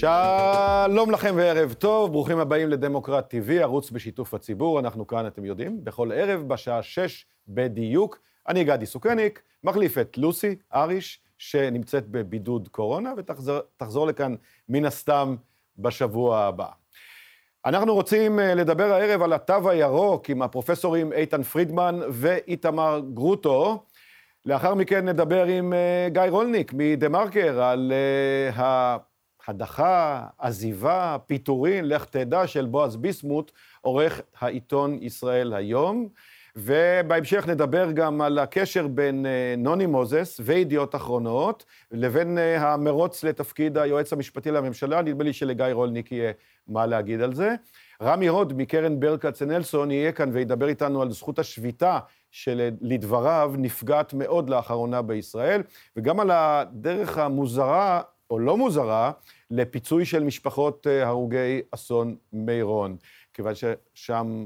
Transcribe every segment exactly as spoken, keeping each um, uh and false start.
שלום לכם וערב טוב, ברוכים הבאים לדמוקרט טי וי, ערוץ בשיתוף הציבור, אנחנו כאן, אתם יודעים, בכל ערב בשעה שש בדיוק. אני גדי סוקניק, מחליף את לוסי אריש, שנמצאת בבידוד קורונה, ותחזור לכאן מן הסתם בשבוע הבא. אנחנו רוצים לדבר הערב על התו הירוק עם הפרופסורים איתן פרידמן ואיתמר גרוטו. לאחר מכן נדבר עם גיא רולניק מדה-מרקר על ההדחה, עזיבה, פיטורין, לך תדע, של בועז ביסמוט, עורך העיתון ישראל היום. ובהמשך נדבר גם על הקשר בין נוני מוזס וידיעות אחרונות, לבין המרוץ לתפקיד היועץ המשפטי לממשלה, נדמה לי שלגיא רולניק יהיה מה להגיד על זה. רמי הוד מקרן ברקץ נלסון יהיה כאן וידבר איתנו על זכות השביתה, שלדבריו נפגעת מאוד לאחרונה בישראל, וגם על הדרך המוזרה, או לא מוזרה, לפיצוי של משפחות הרוגי אסון מירון. כיוון ששם,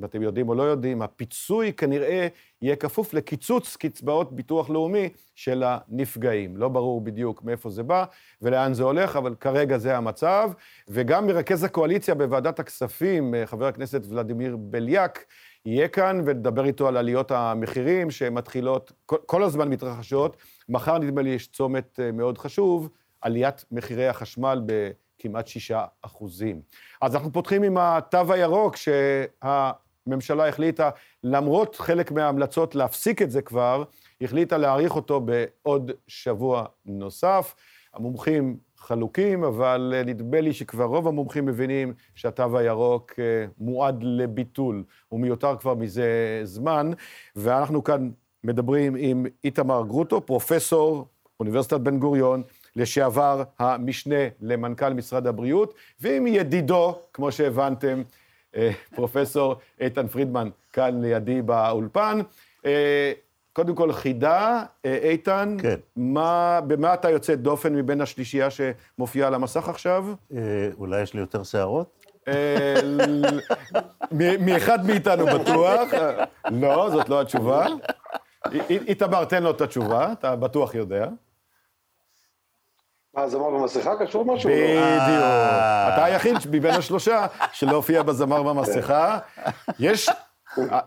ואתם יודעים או לא יודעים, הפיצוי כנראה יהיה כפוף לקיצוץ קצבאות ביטוח לאומי של הנפגעים. לא ברור בדיוק מאיפה זה בא ולאן זה הולך, אבל כרגע זה המצב. וגם מרכז הקואליציה בוועדת הכספים, חבר הכנסת ולדימיר בליאק, יהיה כאן ונדבר איתו על עליות המחירים שמתחילות, כל הזמן מתרחשות. מחר נדמה לי יש צומת מאוד חשוב, עליית מחירי החשמל בכמעט שישה אחוזים. אז אנחנו פותחים עם התו הירוק שהממשלה החליטה, למרות חלק מההמלצות להפסיק את זה כבר, החליטה להאריך אותו בעוד שבוע נוסף. המומחים חלוקים, אבל נדמה לי שכבר רוב המומחים מבינים שהתו הירוק מועד לביטול, הוא מיותר כבר מזה זמן, ואנחנו כאן מדברים עם איתמר גרוטו, פרופסור אוניברסיטת בן גוריון, לשעבר המשנה למנכ"ל משרד הבריאות, ועם ידידו, כמו שהבנתם, פרופסור איתן פרידמן, כאן לידי באולפן. קודם כל, חידה, איתן, כן. מה, במה אתה יוצא דופן מבין השלישייה שמופיעה על המסך עכשיו? אה, אולי יש לי יותר שערות? אה, מ- מאחד מאיתנו בטוח. לא, זאת לא התשובה. איתמר, תן לו את התשובה, אתה בטוח יודע. מה, זמר במסכה קשור משהו? בדיוק. אתה היחיד מבין השלושה שלא הופיע בזמר במסכה. יש...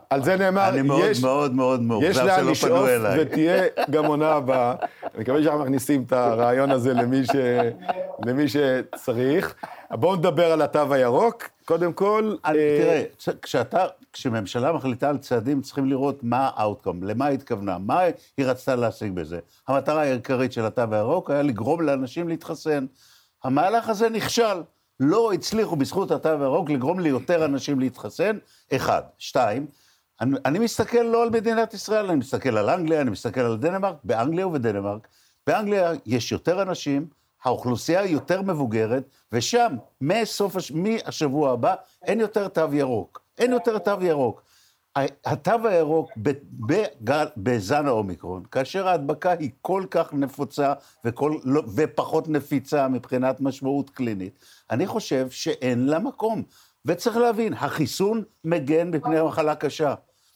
על זה נאמר, אני מאוד מאוד מאוד מאוכזב שלא פנו אליי. ותהיה גם עונה הבאה. אני מקווה שאנחנו מכניסים את הרעיון הזה למי שצריך. בואו נדבר על התו הירוק. קודם כל... תראה, כשממשלה מחליטה על צעדים, צריכים לראות מה האוטקום, למה היא התכוונה, מה היא רצתה להשיג בזה. המטרה העיקרית של התו הירוק היה לגרום לאנשים להתחסן. המהלך הזה נכשל. לא הצליחו בזכות התו הירוק לגרום ליותר אנשים להתחסן, אחד. שתיים, אני, אני מסתכל לא על מדינת ישראל, אני מסתכל על אנגליה, אני מסתכל על דנמרק, באנגליה ובדנמרק. באנגליה יש יותר אנשים, האוכלוסייה יותר מבוגרת, ושם, מסוף, מהשבוע הבא, אין יותר תו ירוק. אין יותר תו ירוק. התו הירוק בגל, בזן האומיקרון, כאשר ההדבקה היא כל כך נפוצה וכל, ופחות נפיצה מבחינת משמעות קלינית, אני חושב שאין לה מקום. וצריך להבין, החיסון מגן מפני המחלה קשה.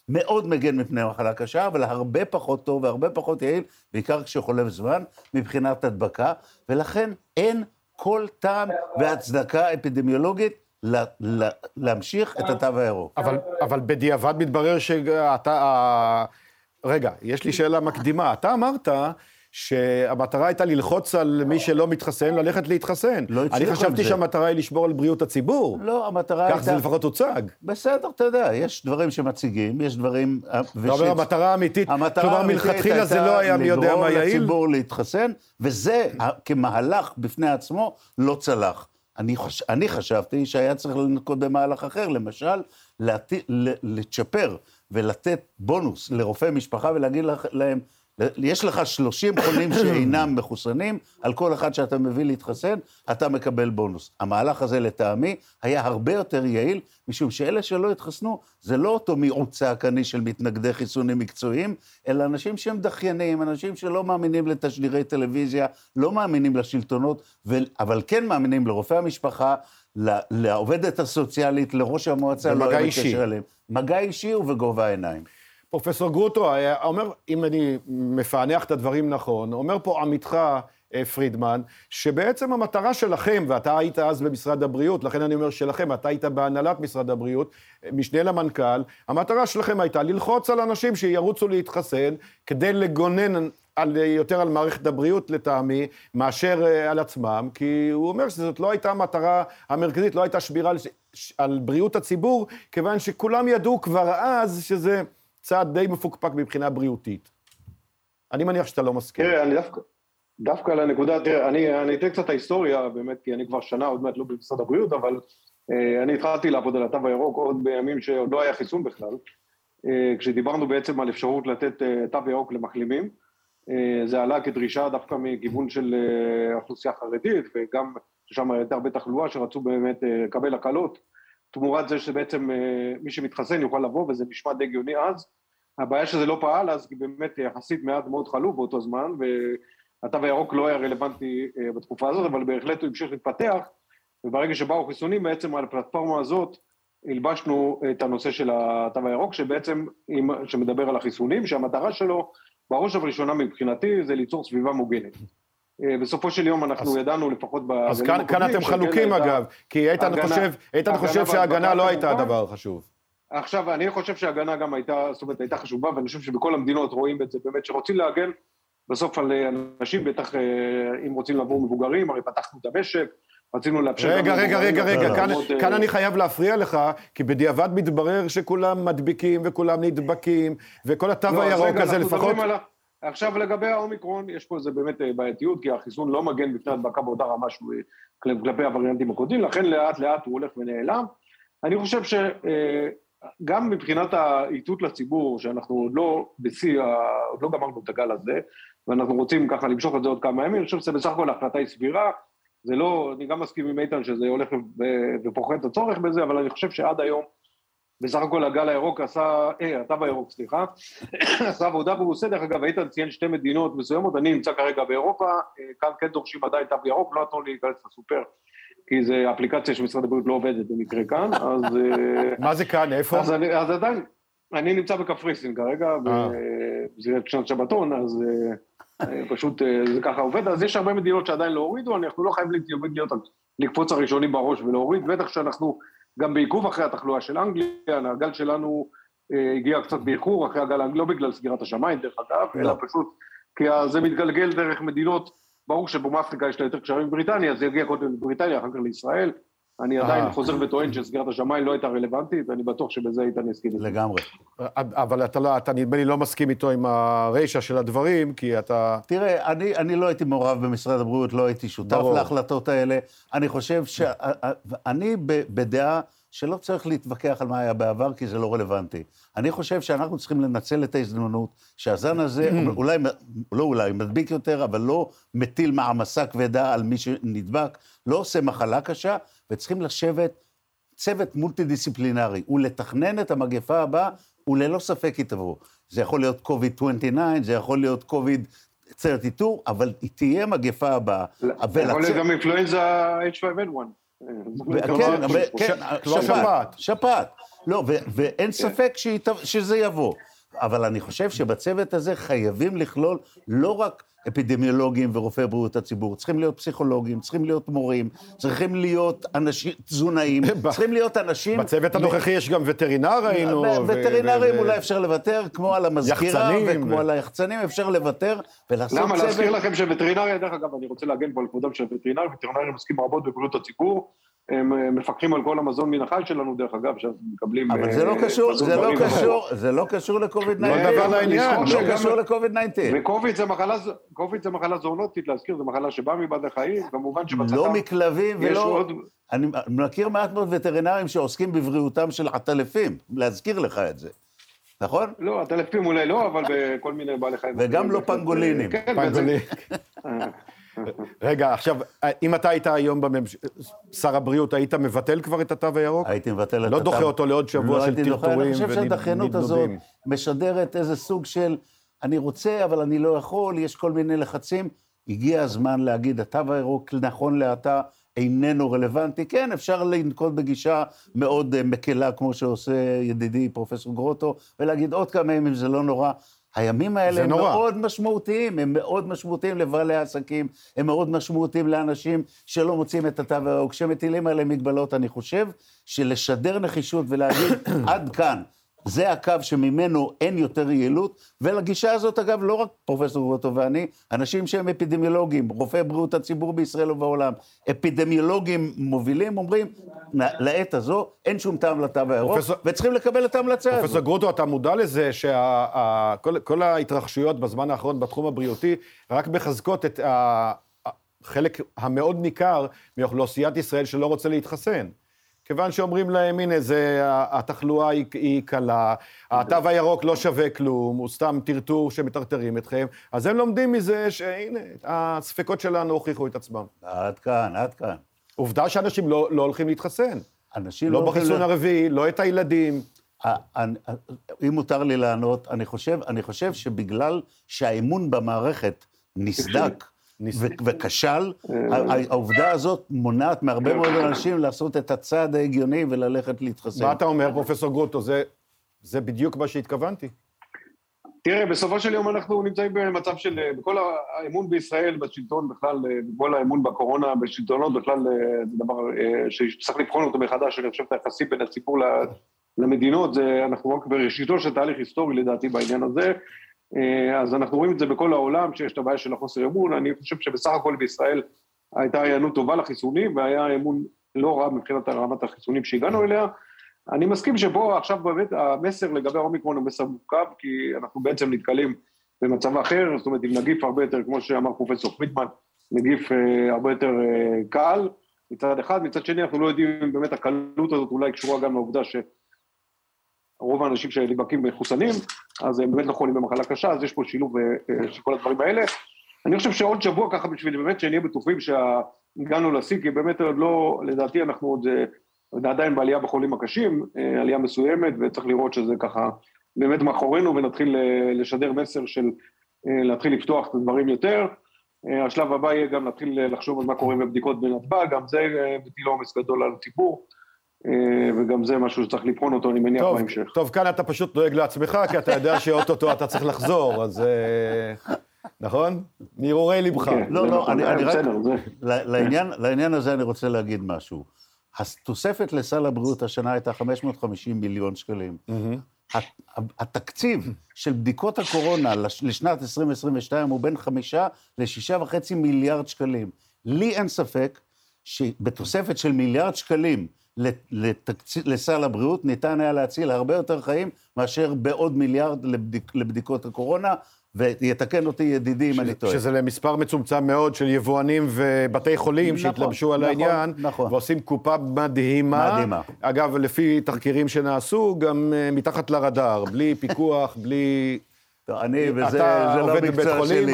מאוד מגן מפני המחלה קשה, אבל הרבה פחות טוב והרבה פחות יעיל, בעיקר כשחולף זמן, מבחינת הדבקה, ולכן אין כל טעם והצדקה אפידמיולוגית, לה, לה, להמשיך את התו הירוק. אבל, אבל בדיעבד מתברר שאתה... רגע, יש לי שאלה מקדימה. אתה אמרת שהמטרה הייתה ללחוץ על מי שלא מתחסן, ללכת להתחסן. לא אני חשבתי שהמטרה היא לשמור על בריאות הציבור. לא, המטרה הייתה... כך זה לפחות הוצג. בסדר, אתה יודע, יש דברים שמציגים, יש דברים... אתה אומר, המטרה האמיתית, כלומר, מלכתחילה זה לא היה מי יודע מה יעיל. לגרום לציבור להתחסן, וזה כמהלך בפני עצמו לא צלח. אני, חש... אני חשבתי שהיה צריך לנקוד במהלך אחר, למשל, לת... לצ'פר ולתת בונוס לרופאי משפחה ולהגיד להם, יש לך שלושים חולים שאינם מחוסנים, על כל אחד שאתה מביא להתחסן, אתה מקבל בונוס. המהלך הזה לטעמי היה הרבה יותר יעיל, משום שאלה שלא התחסנו, זה לא אותו מיעוט צעקני של מתנגדי חיסונים מקצועיים, אלא אנשים שהם דחיינים, אנשים שלא מאמינים לתשדירי טלוויזיה, לא מאמינים לשלטונות, ו... אבל כן מאמינים לרופא המשפחה, לעובדת הסוציאלית, לראש המועצה, לא היה מתקשר אליהם. מגע אישי ובגובה העיניים. פרופסור גרוטו, אומר, אם אני מפענח את הדברים נכון, אומר פה עמיתך פרידמן, שבעצם המטרה שלכם, ואתה היית אז במשרד הבריאות, לכן אני אומר שלכם, אתה היית בהנהלת משרד הבריאות, משנה למנכ"ל, המטרה שלכם הייתה ללחוץ על אנשים שירוצו להתחסן, כדי לגונן על, יותר על מערכת הבריאות לטעמי, מאשר על עצמם, כי הוא אומר שזאת לא הייתה המטרה המרכזית, לא הייתה שבירה על, על בריאות הציבור, כיוון שכולם ידעו כבר אז שזה צעד די מפוקפק מבחינה בריאותית. אני מניח שאתה לא מסכים. תראה, אני דווקא, דווקא על הנקודה, תראה, אני, אני אתן קצת ההיסטוריה, באמת, כי אני כבר שנה, עוד מעט לא במשרד הבריאות, אבל אה, אני התחלתי לעבוד על התו הירוק עוד בימים שעוד לא היה חיסון בכלל, אה, כשדיברנו בעצם על אפשרות לתת אה, תו ירוק למחלימים, אה, זה עלה כדרישה דווקא מגיוון של אוכלוסייה אה, חרדית, וגם ששם הייתה הרבה תחלואה שרצו באמת לקבל אה, הקלות, תמורת זה שבעצם אה, מי שמתחסן יוכל לבוא, וזה נשמע די גיוני אז, הבעיה שזה לא פעל, אז באמת יחסית מעט מאוד חלו באותו זמן, והתו הירוק לא היה רלוונטי בתקופה הזאת, אבל בהחלט הוא המשיך להתפתח, וברגע שבאו חיסונים, בעצם על הפלטפורמה הזאת, הלבשנו את הנושא של התו הירוק, שבעצם, שמדבר על החיסונים, שהמטרה שלו, בראש ובראשונה מבחינתי, זה ליצור סביבה מוגנת. בסופו של יום אנחנו ידענו לפחות... אז כאן אתם חלוקים אגב, כי איתן חושב שההגנה לא הייתה הדבר החשוב. עכשיו, אני חושב שההגנה גם הייתה, זאת אומרת, הייתה חשובה, ואני חושב שבכל המדינות רואים את זה, באמת שרוצים להגן בסוף על אנשים, בטח אם רוצים לעבור מבוגרים, הרי פתחנו את המשק, רצינו לאפשר... רגע, רגע, רגע, רגע, כאן, כאן אני חייב להפריע לך, כי בדיעבד מתברר שכולם מדביקים וכולם נדבקים, וכל התו הירוק הזה לפחות... עכשיו לגבי האומיקרון, יש פה איזה באמת בעייתיות, כי החיסון לא מגן בפני הדבקה באותה רמה שהוא כלפי הווריאנטים הקודמים, לכן לאט לאט הוא הולך ונעלם. אני חושב ש... גם מבחינת העיתות לציבור, שאנחנו עוד לא בשיא, עוד לא גמרנו את הגל הזה, ואנחנו רוצים ככה למשוך את זה עוד כמה ימים, אני חושב שזה בסך הכל ההחלטה היא סבירה, זה לא, אני גם מסכים עם איתן שזה הולך ופוחת הצורך בזה, אבל אני חושב שעד היום, בסך הכל הגל הירוק עשה, אה, התו הירוק, סליחה, עשה עבודה ועושה, דרך אגב, איתן ציין שתי מדינות מסוימות, אני נמצא כרגע באירופה, כאן כן דורשים עדיין תו ירוק, לא נתנו לי להיכנס לסופר, כי זו אפליקציה שמשרד הבריאות לא עובדת במקרה כאן, אז... מה זה כאן, איפה? אז עדיין, אני נמצא בקפריסין כרגע, בזירת שנת שבתון, אז פשוט זה ככה עובד, אז יש הרבה מדינות שעדיין לא הורידו, אנחנו לא חייבים להיות לקפוץ הראשונים בראש ולהוריד, בטח שאנחנו גם בעיכוב אחרי התחלואה של אנגליה, הגל שלנו הגיע קצת באיחור אחרי הגל, לא בגלל סגירת השמיים דרך אגב, אלא פשוט, כי זה מתגלגל דרך מדינות, ברור שבאפריקה יש לה יותר קשרים בבריטניה, אז זה יגיע קודם לבריטניה, אחר כך לישראל. אני עדיין חוזר וטוען שסגירת השמיים לא הייתה רלוונטית, ואני בטוח שבזה הייתה נסכים. לגמרי. אבל אתה נדמה לי לא מסכים איתו עם הרשע של הדברים, כי אתה... תראה, אני לא הייתי מעורב במשרד הבריאות, לא הייתי שותף להחלטות האלה. אני חושב שאני בדעה שלא צריך להתווכח על מה היה בעבר, כי זה לא רלוונטי. אני חושב שאנחנו צריכים לנצל את ההזדמנות, שהזן הזה, אולי, לא אולי, מדביק יותר, אבל לא מטיל מעמסה כבדה על מי שנדבק, לא עושה מחלה קשה, וצריכים לשבת צוות מולטי-דיסציפלינרי, ולתכנן את המגפה הבאה, וללא ספק היא תבוא. זה יכול להיות קוביד עשרים ותשע, זה יכול להיות קוביד... צרת איתור, אבל היא תהיה מגפה הבאה. יכול להיות גם אינפלואנזה אייץ' פייב אן וואן. שפעת, שפעת, לא, ואין ספק שזה יבוא, אבל אני חושב שבצוות הזה חייבים לכלול לא רק אפידמיולוגים ורופאי בריאות הציבור, צריכים להיות פסיכולוגים, צריכים להיות מורים, צריכים להיות אנשים תזונאים, צריכים להיות אנשים... בצוות הנוכחי יש גם וטרינרים, וטרינרים אולי אפשר לוותר, כמו על המזכירה וכמו על היחצנים, אפשר לוותר ולעשות צוות... למה, להזכיר לכם שווטרינריה, דרך אגב, אני רוצה להגן פה על כבודם של וטרינרים, וטרינרים עוסקים רבות בבריאות הציבור, הם מפקחים על כל המזון מן החי שלנו, דרך אגב, שאנחנו מקבלים... אבל זה לא קשור, זה לא קשור, זה לא קשור לקוביד תשע עשרה. וקוביד זה מחלה, קוביד זה מחלה זואונוטית, להזכיר, זה מחלה שבאה מבעלי חיים, כמובן שבצדה... לא מכלבים ולא... אני מכיר מעט מאוד וטרינרים שעוסקים בבריאותם של עטלפים, להזכיר לך את זה. נכון? לא, עטלפים אולי לא, אבל בכל מיני בעלי חיים... וגם לא פנגולינים. פנגולינים. רגע, עכשיו, אם אתה היית היום שר הבריאות, היית מבטל כבר את התו הירוק? הייתי מבטל את התו. לא דוחה אותו לעוד שבוע של טרטורים ונדנודים. אני חושב שהדחיינות הזאת משדרת איזה סוג של, אני רוצה, אבל אני לא יכול, יש כל מיני לחצים. הגיע הזמן להגיד, התו הירוק נכון לעתה איננו רלוונטי. כן, אפשר לנקוט בגישה מאוד מקלה, כמו שעושה ידידי פרופ' גרוטו, ולהגיד עוד כמה ימים, זה לא נורא. הימים האלה הם נורא. מאוד משמעותיים, הם מאוד משמעותיים לבעלי העסקים, הם מאוד משמעותיים לאנשים שלא מוצאים את התו הירוק, כשמטילים עליהם מגבלות, אני חושב, שלשדר נחישות ולהגיד עד כאן, זה הקו שממנו אין יותר יעילות, ולגישה הזאת, אגב, לא רק פרופסור גרוטו ואני, אנשים שהם אפידמיולוגים, רופאי בריאות הציבור בישראל ובעולם, אפידמיולוגים מובילים, אומרים, לעת הזו, אין שום טעם לתו הירוק, וצריכים לקבל את ההמלצה הזאת. פרופסור גרוטו, אתה מודע לזה שכל ההתרחשויות בזמן האחרון בתחום הבריאותי, רק מחזקות את החלק המאוד ניכר מאוכלוסיית ישראל שלא רוצה להתחסן. כיוון שאומרים להם, הנה, זה, התחלואה היא, היא קלה, התו הירוק לא שווה כלום, הוא סתם טרטור שמטרטרים אתכם, אז הם לומדים מזה שהנה, הספקות שלנו הוכיחו את עצמם. עד כאן, עד כאן. עובדה שאנשים לא, לא הולכים להתחסן. אנשים לא, לא בחיסון לא... הרביעי, לא את הילדים. אם מותר לי לענות, אני חושב, אני חושב שבגלל שהאמון במערכת נסדק, וכשל, העובדה הזאת מונעת מהרבה מאוד אנשים לעשות את הצעד ההגיוני וללכת להתחסן. מה אתה אומר, פרופסור גרוטו? זה בדיוק מה שהתכוונתי. תראה, בסופו של יום אנחנו נמצאים במצב של, בכל האמון בישראל, בשלטון בכלל, בכל האמון בקורונה, בשלטונות בכלל, זה דבר שצריך לבחון אותו מחדש, אני חושב את היחסים בין הציבור למדינות, אנחנו רק בראשיתו של תהליך היסטורי לדעתי בעניין הזה, אז אנחנו רואים את זה בכל העולם, שיש את הבעיה של החוסר אמון, אני חושב שבסך הכל בישראל הייתה העיינות טובה לחיסונים, והיה אמון לא רע מבחינת הרמת החיסונים שהגענו אליה, אני מסכים שבו עכשיו באמת המסר לגבי האומיקרון הוא מסר מורכב, כי אנחנו בעצם נתקלים במצב אחר, זאת אומרת עם נגיף הרבה יותר, כמו שאמר פרופסור פרידמן, נגיף הרבה יותר קל, מצד אחד, מצד שני אנחנו לא יודעים אם באמת הקלות הזאת אולי קשורה גם לעובדה ש... רוב האנשים שנדבקים מחוסנים, אז הם באמת לא חולים במחלה קשה, אז יש פה שילוב של כל הדברים האלה. אני חושב שעוד שבוע ככה בשביל באמת שנהיה בטוחים שהגענו לשיא, כי באמת עוד לא, לדעתי אנחנו עוד, עוד עדיין בעלייה בחולים הקשים, עלייה מסוימת, וצריך לראות שזה ככה באמת מאחורינו, ונתחיל לשדר מסר של להתחיל לפתוח את הדברים יותר. השלב הבא יהיה גם להתחיל לחשוב על מה קורה בבדיקות בנתב"ג, גם זה מטיל עומס גדול על הציבור, וגם זה משהו שצריך לבחון אותו, אני מניח בהמשך. טוב, כאן אתה פשוט דואג לעצמך, כי אתה יודע שאו-טו-טו אתה צריך לחזור, אז... נכון? מהרהורי ליבך. לא, לא, אני רק... לעניין הזה אני רוצה להגיד משהו. התוספת לסל הבריאות השנה הייתה חמש מאות וחמישים מיליון שקלים. התקציב של בדיקות הקורונה לשנת עשרים עשרים ושתיים הוא בין חמישה לשישה וחצי מיליארד שקלים. לי אין ספק שבתוספת של מיליארד שקלים לסל הבריאות, ניתן היה להציל הרבה יותר חיים, מאשר בעוד מיליארד לבדיק, לבדיקות הקורונה, ויתקן אותי ידידי אם אני טועה. שזה למספר מצומצם מאוד של יבואנים ובתי חולים, נכון, שהתלבשו על נכון, העניין, נכון. ועושים קופה מדהימה. מדהימה. אגב, לפי תחקירים שנעשו, גם uh, מתחת לרדאר, בלי פיקוח, בלי... אני, וזה לא בקצוע שלי.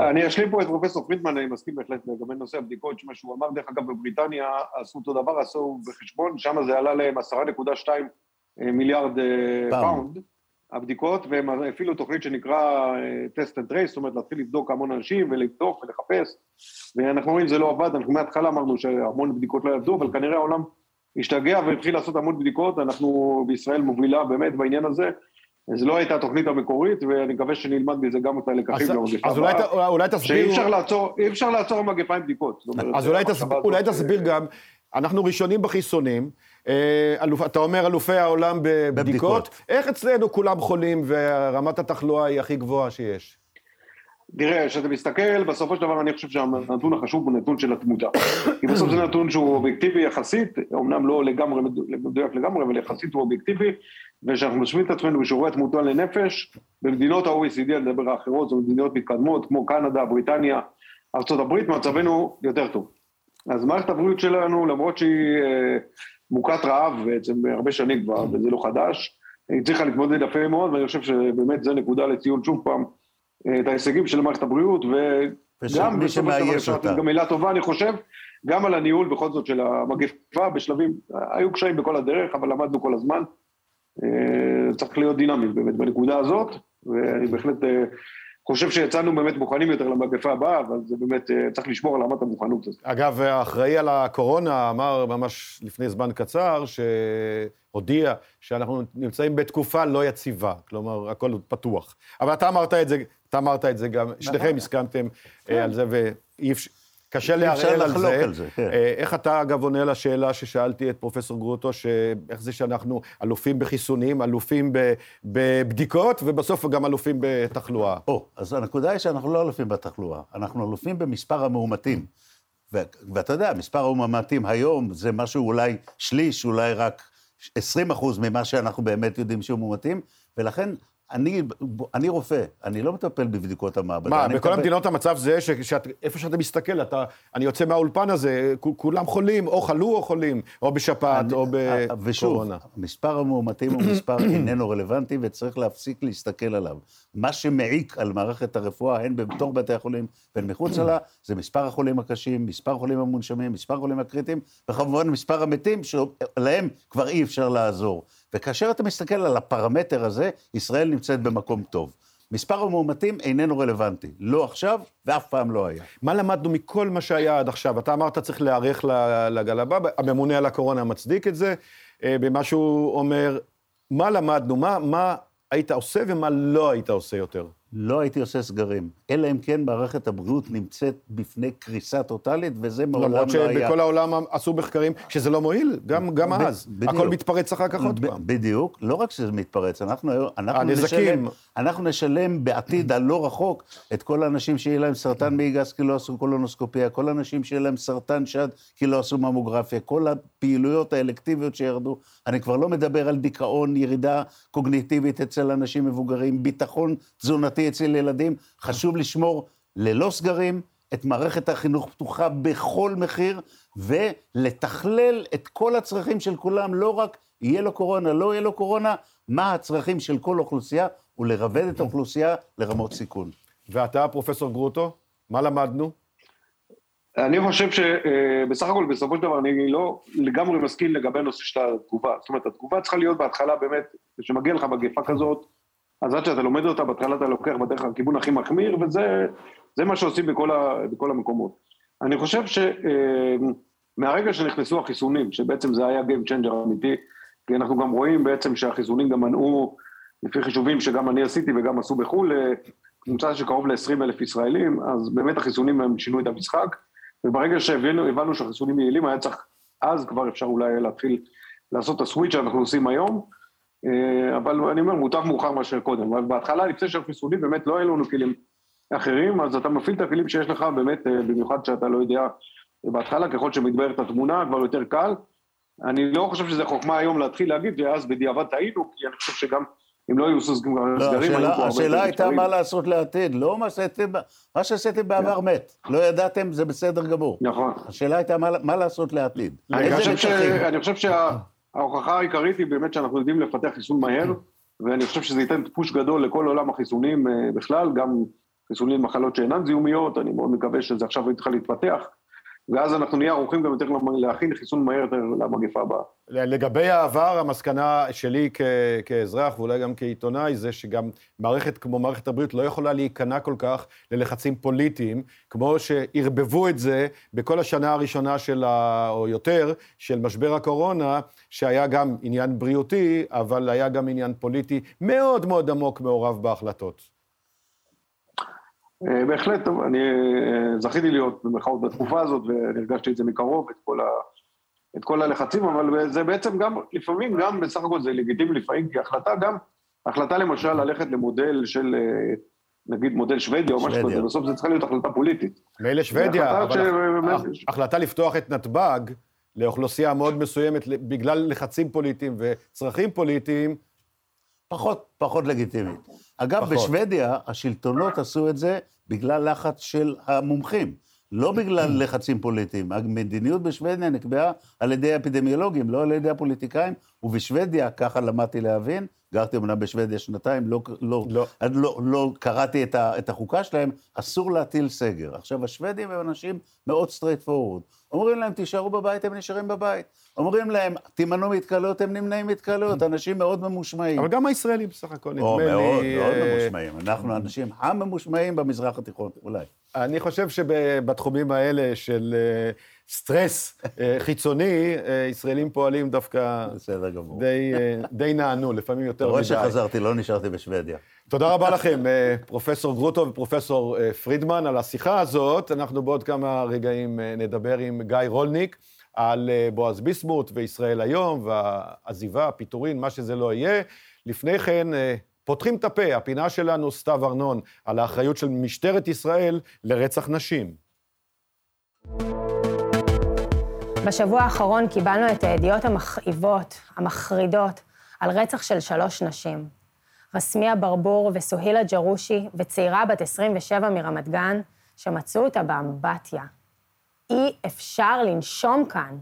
אני אשלים פה את פרופסור פרידמן, אני מסכים בהחלט לגבי נושא הבדיקות, שמה שהוא אמר, דרך אגב, בבריטניה עשו אותו דבר, עשו בחשבון, שם זה עלה להם עשרה נקודה שתיים מיליארד פאונד, הבדיקות, והם אפילו תוכנית שנקרא טסט אנד טרייס, זאת אומרת, להתחיל לבדוק המון אנשים, ולבדוק ולחפש, ואנחנו רואים, זה לא עבד, אנחנו מההתחלה אמרנו שהמון בדיקות לא יעבדו, אבל כנראה העולם השתגע והתחיל לעשות המון בדיקות, אנחנו בישראל מובילה באמת בעניין הזה, זה לא הייתה תוכנית המקורית, ואני מקווה שנלמד בזה גם אותה לקחים למגפה. אז אולי תסביר... שאי אפשר לעצור מגפה עם בדיקות. אז אולי תסביר גם, אנחנו ראשונים בחיסונים, אתה אומר אלופי העולם בבדיקות, איך אצלנו כולם חולים ורמת התחלואה היא הכי גבוהה שיש? תראה, כשאתה מסתכל, בסופו של דבר אני חושב שהנתון החשוב הוא נתון של התמותה. כי בסוף זה נתון שהוא אובייקטיבי יחסית, אמנם לא לגמרי, מדויק לגמרי, אבל יחסית הוא אובייקטיבי, ושאנחנו משווים את עצמנו בשיעורי התמותה לנפש, במדינות ה-או אי סי די, אני מדבר האחרות, זאת מדינות מתקדמות, כמו קנדה, בריטניה, ארצות הברית, מצבנו יותר טוב. אז מערכת הבריאות שלנו, למרות שהיא מוכת רעב בעצם הרבה שנים כבר, וזה לא חדש, היא צריכה להתמודד יפה מאוד, ואני חושב שבאמת זה נקודה לציון שוב פעם, את ההישגים של מערכת הבריאות, וגם בשביל שאתה גם מילה טובה, אני חושב, גם על הניהול בכל זאת של המגפה, בשלבים, היו קשיים בכל הדרך, אבל למדנו כל הזמן, צריך להיות דינמי באמת בנקודה הזאת, ואני בהחלט חושב שיצאנו באמת מוכנים יותר למגפה הבאה, אבל זה באמת, צריך לשמור על רמת המוכנות הזאת. אגב, האחראי על הקורונה אמר ממש לפני זמן קצר, שהודיע שאנחנו נמצאים בתקופה לא יציבה, כלומר, הכל פתוח. אבל אתה אמרת את זה, אתה אמרת את זה גם, שניכם הסכמתם על זה, וקשה להרעל על זה. איך אתה אגב עונה לשאלה ששאלתי את פרופסור גרוטו, איך זה שאנחנו אלופים בחיסונים, אלופים בבדיקות, ובסוף גם אלופים בתחלואה? או, אז הנקודה היא שאנחנו לא אלופים בתחלואה, אנחנו אלופים במספר המאומתים. ואתה יודע, מספר המאומתים היום זה משהו אולי שליש, אולי רק עשרים אחוז ממה שאנחנו באמת יודעים שהם מאומתים, ולכן אני, אני רופא, אני לא מטפל בבדיקות המעבדה. מה, בכל מטפל... המדינות המצב זה, ש, שאת, איפה שאתה מסתכל, אתה, אני יוצא מהאולפן הזה, כולם חולים, או חלו או חולים, או בשפעת, אני, או בקורונה. ושוב, מספר המאומתים הוא מספר איננו רלוונטי, וצריך להפסיק להסתכל עליו. מה שמעיק על מערכת הרפואה, הן בתור בתי החולים, והן מחוץ עלה, זה מספר החולים הקשים, מספר החולים המונשמים, מספר החולים הקריטיים, וכמובן מספר המתים, שלהם כבר אי אפשר לעזור. וכאשר אתה מסתכל על הפרמטר הזה, ישראל נמצאת במקום טוב. מספר המאומתים איננו רלוונטי, לא עכשיו ואף פעם לא היה. מה למדנו מכל מה שהיה עד עכשיו? אתה אמרת צריך להיערך לגל הבא, הממונה על הקורונה מצדיק את זה, במה שהוא אומר, מה למדנו, מה, מה היית עושה ומה לא היית עושה יותר? לא הייתי עושה סגרים, אלא אם כן מערכת הבריאות נמצאת בפני קריסה טוטלית, וזה מעולם לא היה. למרות שבכל העולם עשו מחקרים שזה לא מועיל, גם, גם ב- אז. בדיוק. הכל מתפרץ אחר כך עוד ב- פעם. בדיוק, לא רק שזה מתפרץ, אנחנו, אנחנו, נשלם, אנחנו נשלם בעתיד הלא רחוק את כל האנשים שיהיה להם סרטן מיגס כי לא עשו קולונוסקופיה, כל האנשים שיהיה להם סרטן שד כי לא עשו ממוגרפיה, כל הפעילויות האלקטיביות שירדו, אני כבר לא מדבר על דיכאון, ירידה קוגניטיבית אצל אנשים מבוגרים, ביטחון תזונתי אצל ילדים, חשוב לשמור ללא סגרים, את מערכת החינוך פתוחה בכל מחיר, ולתכלל את כל הצרכים של כולם, לא רק יהיה לו קורונה, לא יהיה לו קורונה, מה הצרכים של כל אוכלוסייה, ולרבד את האוכלוסייה לרמות סיכון. ואתה, פרופסור גרוטו, מה למדנו? אני חושב שבסך הכל, בסופו של דבר, אני לא לגמרי מסכים לגבי נושא של התגובה. זאת אומרת, התגובה צריכה להיות בהתחלה באמת, שמגיע לך מגפה כזאת, אז עד שאתה לומד אותה, בהתחלה אתה לוקח בדרך כלל כיוון הכי מחמיר, וזה זה מה שעושים בכל, ה, בכל המקומות. אני חושב שמהרגע שנכנסו החיסונים, שבעצם זה היה game changer אמיתי, כי אנחנו גם רואים בעצם שהחיסונים גם מנעו, לפי חישובים שגם אני עשיתי וגם עשו בחול, קבוצה שקרוב ל-עשרים אלף ישראלים, אז באמת החיסונים הם שינו את המשחק, וברגע שהבנו שהחיסונים יעילים, היה צריך, אז כבר אפשר אולי להתחיל לעשות את הסוויץ' שאנחנו עושים היום, אבל אני אומר, מוטב מאוחר מאשר קודם, אבל בהתחלה, לפני שהחיסונים, באמת לא היה לנו כלים אחרים, אז אתה מפעיל את הכלים שיש לך, באמת, במיוחד שאתה לא יודע, בהתחלה, ככל שמתבהר את התמונה, כבר יותר קל. אני לא חושב שזה חוכמה היום להתחיל להגיד, ואז בדיעבד טעינו, כי אני חושב שגם, אם לא היו סגרים, השאלה הייתה מה לעשות לעתיד, לא מה שעשיתם בעבר מת, לא ידעתם, זה בסדר גמור. נכון. השאלה הייתה מה לעשות לעתיד. אני חושב שה... ההוכחה העיקרית היא באמת שאנחנו יודעים לפתח חיסון מהר, ואני חושב שזה ייתן פוש גדול לכל עולם החיסונים בכלל, גם חיסונים מחלות שאינן זיהומיות, אני מאוד מקווה שזה עכשיו יתחיל להתפתח, ואז אנחנו נהיה ערוכים גם יותר להכין חיסון מהר יותר למגפה הבאה. לגבי העבר, המסקנה שלי כ- כאזרח, ואולי גם כעיתונאי, זה שגם מערכת כמו מערכת הבריאות לא יכולה להיכנע כל כך ללחצים פוליטיים, כמו שהרבבו את זה בכל השנה הראשונה של ה... או יותר, של משבר הקורונה, שהיה גם עניין בריאותי, אבל היה גם עניין פוליטי מאוד מאוד עמוק מעורב בהחלטות. בהחלט, אני זכיתי להיות במחאות בתקופה הזאת, ונרגשתי את זה מקרוב, את כל, ה, את כל הלחצים, אבל זה בעצם גם, לפעמים גם בסך הכל זה לגיטימי לפעמים, כי החלטה גם, החלטה למשל ללכת למודל של, נגיד מודל שוודיה או משהו כזה, בסוף זה צריכה להיות החלטה פוליטית. ואלה שוודיה, אבל ש... החלטה לפתוח את נתב"ג לאוכלוסייה מאוד מסוימת, בגלל לחצים פוליטיים וצרכים פוליטיים, פחות, פחות לגיטימית. אגב, פחות. בשוודיה, השלטונות עשו את זה בגלל לחץ של המומחים, לא בגלל לחצים פוליטיים. המדיניות בשוודיה נקבעה על ידי האפידמיולוגים, לא על ידי הפוליטיקאים, ובשוודיה, ככה למדתי להבין, גרתי אמנם בשוודיה שנתיים, לא, לא, לא. לא, לא קראתי את, ה, את החוקה שלהם, אסור להטיל סגר. עכשיו, השוודים הם אנשים מאוד סטרייט פורוד. אומרים להם, תישארו בבית, הם נשארים בבית. אומרים להם, תימנו מתקלות, הם נמנעים מתקלות. אנשים מאוד ממושמעים. אבל גם הישראלים בסך הכל נתמל... או, מאוד, לי... מאוד ממושמעים. אנחנו האנשים הממושמעים במזרח התיכון, אולי. אני חושב שבתחומים האלה של... סטרס חיצוני, ישראלים פועלים דווקא די, די נענו, לפעמים יותר מדי. רואה שחזרתי, לא נשארתי בשוודיה. תודה רבה לכם, פרופסור גרוטו ופרופסור פרידמן, על השיחה הזאת. אנחנו בעוד כמה רגעים נדבר עם גיא רולניק על בועז ביסמוט וישראל היום, והעזיבה, הפיטורין, מה שזה לא יהיה. לפני כן... פותחים את הפה, הפינה שלנו, סתיו ארנון, על האחריות של משטרת ישראל לרצח נשים. בשבוע האחרון קיבלנו את העדויות המכאיבות, המחרידות, על רצח של שלוש נשים. רסמיה ברבור וסוהילה ג'רושי וצעירה בת עשרים ושבע מרמת גן, שמצאו אותה באמבטיה. אי אפשר לנשום כאן.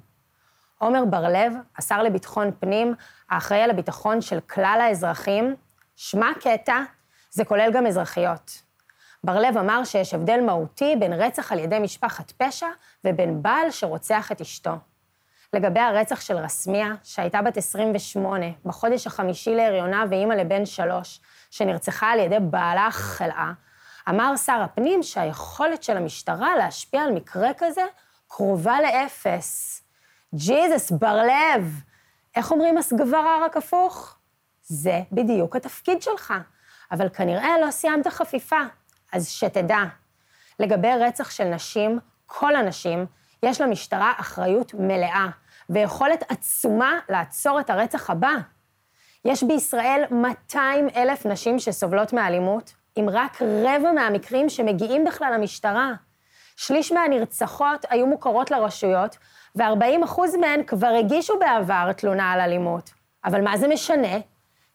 עומר בר-לב, השר לביטחון פנים, האחראי על הביטחון של כלל האזרחים, שמה קטע, זה כולל גם אזרחיות. בר-לב אמר שיש הבדל מהותי בין רצח על ידי משפחת פשע ובין בעל שרוצח את אשתו. לגבי הרצח של רסמיה, שהייתה בת עשרים ושמונה, בחודש החמישי להריונה ואימא לבן שלוש, שנרצחה על ידי בעלה חלאה, אמר שר הפנים שהיכולת של המשטרה להשפיע על מקרה כזה קרובה לאפס. ג'יזוס, בר-לב, איך אומרים הסגברה רק הפוך? זה בדיוק התפקיד שלך, אבל כנראה לא סיימת חפיפה, אז שתדע. לגבי רצח של נשים, כל הנשים, יש למשטרה אחריות מלאה, ויכולת עצומה לעצור את הרצח הבא. יש בישראל מאתיים אלף נשים שסובלות מאלימות, עם רק רבע מהמקרים שמגיעים בכלל למשטרה. שליש מהנרצחות היו מוכרות לרשויות, ו-ארבעים אחוז מהן כבר הגישו בעבר תלונה על אלימות. אבל מה זה משנה?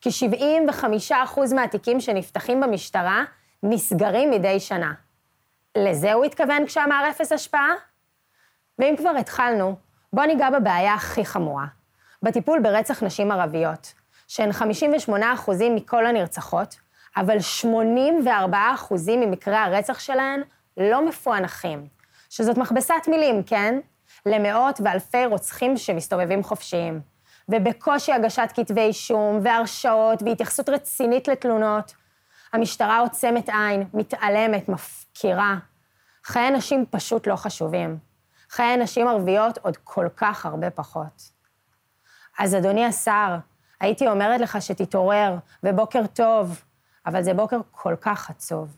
כי שבעים וחמישה אחוז מהתיקים שנפתחים במשטרה נסגרים מדי שנה. לזה הוא התכוון כשאמר אפס השפעה? ואם כבר התחלנו, בוא ניגע בבעיה הכי חמורה, בטיפול ברצח נשים ערביות, שהן חמישים ושמונה אחוז מכל הנרצחות, אבל שמונים וארבעה אחוז ממקרי הרצח שלהן לא מפוענחים, שזאת מכבסת מילים, כן? למאות ואלפי רוצחים שמסתובבים חופשיים. ובקושי הגשת כתבי אישום, והרשעות, והתייחסות רצינית לתלונות. המשטרה עוצמת עין, מתעלמת, מפקירה. חיי נשים פשוט לא חשובים. חיי נשים ערביות עוד כל כך הרבה פחות. אז אדוני השר, הייתי אומרת לך שתתעורר, ובוקר טוב, אבל זה בוקר כל כך עצוב.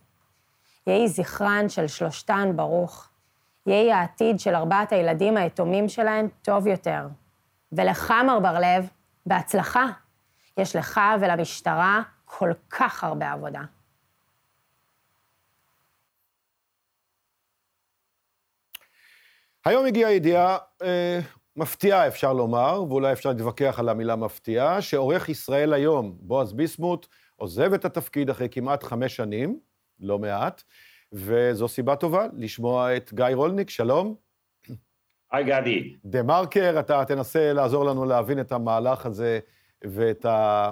יהי זכרן של שלושתן ברוך. יהי העתיד של ארבעת הילדים היתומים שלהן טוב יותר. ולך, מר בר-לב, בהצלחה. יש לך ולמשטרה כל כך הרבה עבודה. היום הגיעה ידיעה אה, מפתיעה, אפשר לומר, ואולי אפשר להתווכח על המילה מפתיעה, שעורך ישראל היום, בועז ביסמוט, עוזב את התפקיד אחרי כמעט חמש שנים, לא מעט, וזו סיבה טובה לשמוע את גיא רולניק, שלום. היי גדי. דה-מרקר, אתה תנסה לעזור לנו להבין את המהלך הזה, ואת ה...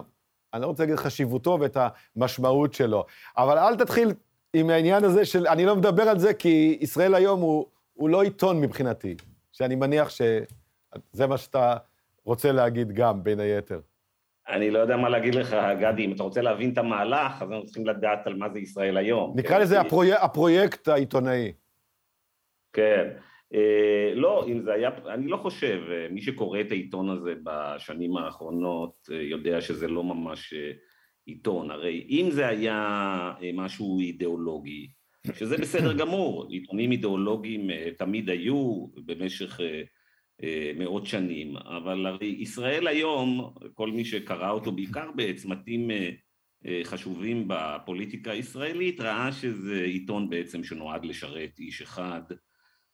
אני לא רוצה להגיד חשיבותו ואת המשמעות שלו. אבל אל תתחיל עם העניין הזה של... אני לא מדבר על זה, כי ישראל היום הוא, הוא לא עיתון מבחינתי, שאני מניח שזה מה שאתה רוצה להגיד גם, בין היתר. אני לא יודע מה להגיד לך, גדי. אם אתה רוצה להבין את המהלך, אז אנחנו צריכים לדעת על מה זה ישראל היום. נקרא כן? לזה הפרויק... הפרויקט העיתונאי. כן. Uh, לא, אם זה היה, אני לא חושב, uh, מי שקורא את העיתון הזה בשנים האחרונות uh, יודע שזה לא ממש uh, עיתון, הרי אם זה היה uh, משהו אידיאולוגי, שזה בסדר גמור, עיתונים אידיאולוגיים uh, תמיד היו במשך uh, uh, מאות שנים, אבל הרי ישראל היום, כל מי שקרא אותו בעיקר בעצמתים uh, uh, חשובים בפוליטיקה הישראלית, ראה שזה עיתון בעצם שנועד לשרת איש אחד,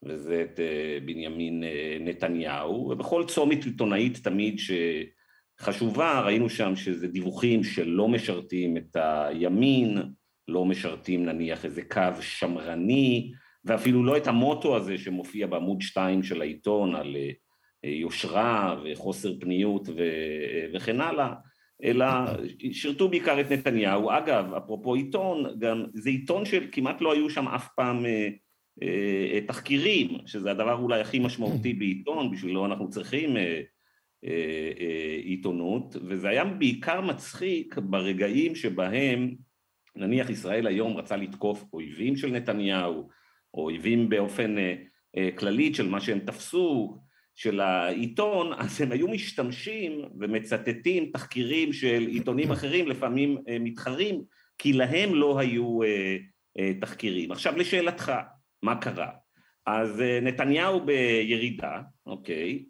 וזה את בנימין נתניהו, ובכל צומת עיתונאית תמיד שחשובה, ראינו שם שזה דיווחים שלא משרתים את הימין, לא משרתים נניח איזה קו שמרני, ואפילו לא את המוטו הזה שמופיע בעמוד שתיים של העיתון, על יושרה וחוסר פניות וכן הלאה, אלא שירתו בעיקר את נתניהו. אגב, אפרופו עיתון, גם זה עיתון שכמעט לא היו שם אף פעם אה, אה, תחקירים, שזה הדבר אולי הכי משמעותי בעיתון, בשבילו אנחנו צריכים אה, אה, אה, עיתונות, וזה היה בעיקר מצחיק ברגעים שבהם, נניח ישראל היום רצה לתקוף אויבים של נתניהו, אויבים באופן אה, אה, כללית של מה שהם תפסו, של העיתון, אז הם היו משתמשים ומצטטים תחקירים של עיתונים אחרים, לפעמים מתחרים, כי להם לא היו תחקירים. עכשיו לשאלתך, מה קרה? אז נתניהו בירידה, אוקיי,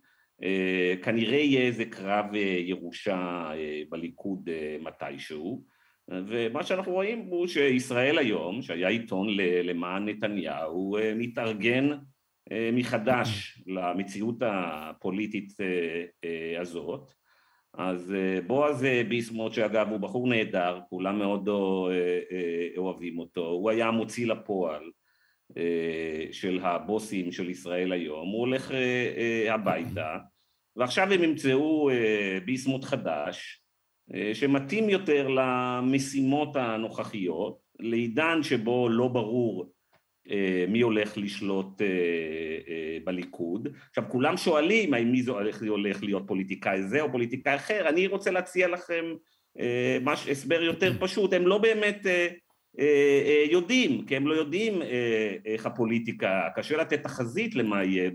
כנראה יהיה איזה קרב ירושה בליכוד מתישהו, ומה שאנחנו רואים הוא שישראל היום, שהיה עיתון למען נתניהו, מתארגן מחדש למציאות הפוליטית הזאת. אז בועז ביסמוט, שאגב הוא בחור נהדר, כולם מאוד אוהבים אותו, הוא היה מוציא לפועל של הבוסים של ישראל היום, הוא הולך הביתה, ועכשיו הם ימצאו ביסמוט חדש, שמתאים יותר למשימות הנוכחיות, לעידן שבו לא ברור מי הולך לשלוט בליכוד. עכשיו כולם שואלים האם מי הולך להיות פוליטיקאי זה או פוליטיקאי אחר, אני רוצה להציע לכם הסבר יותר פשוט, הם לא באמת יודעים, כי הם לא יודעים איך הפוליטיקה, קשה לתת תחזית למה יהיה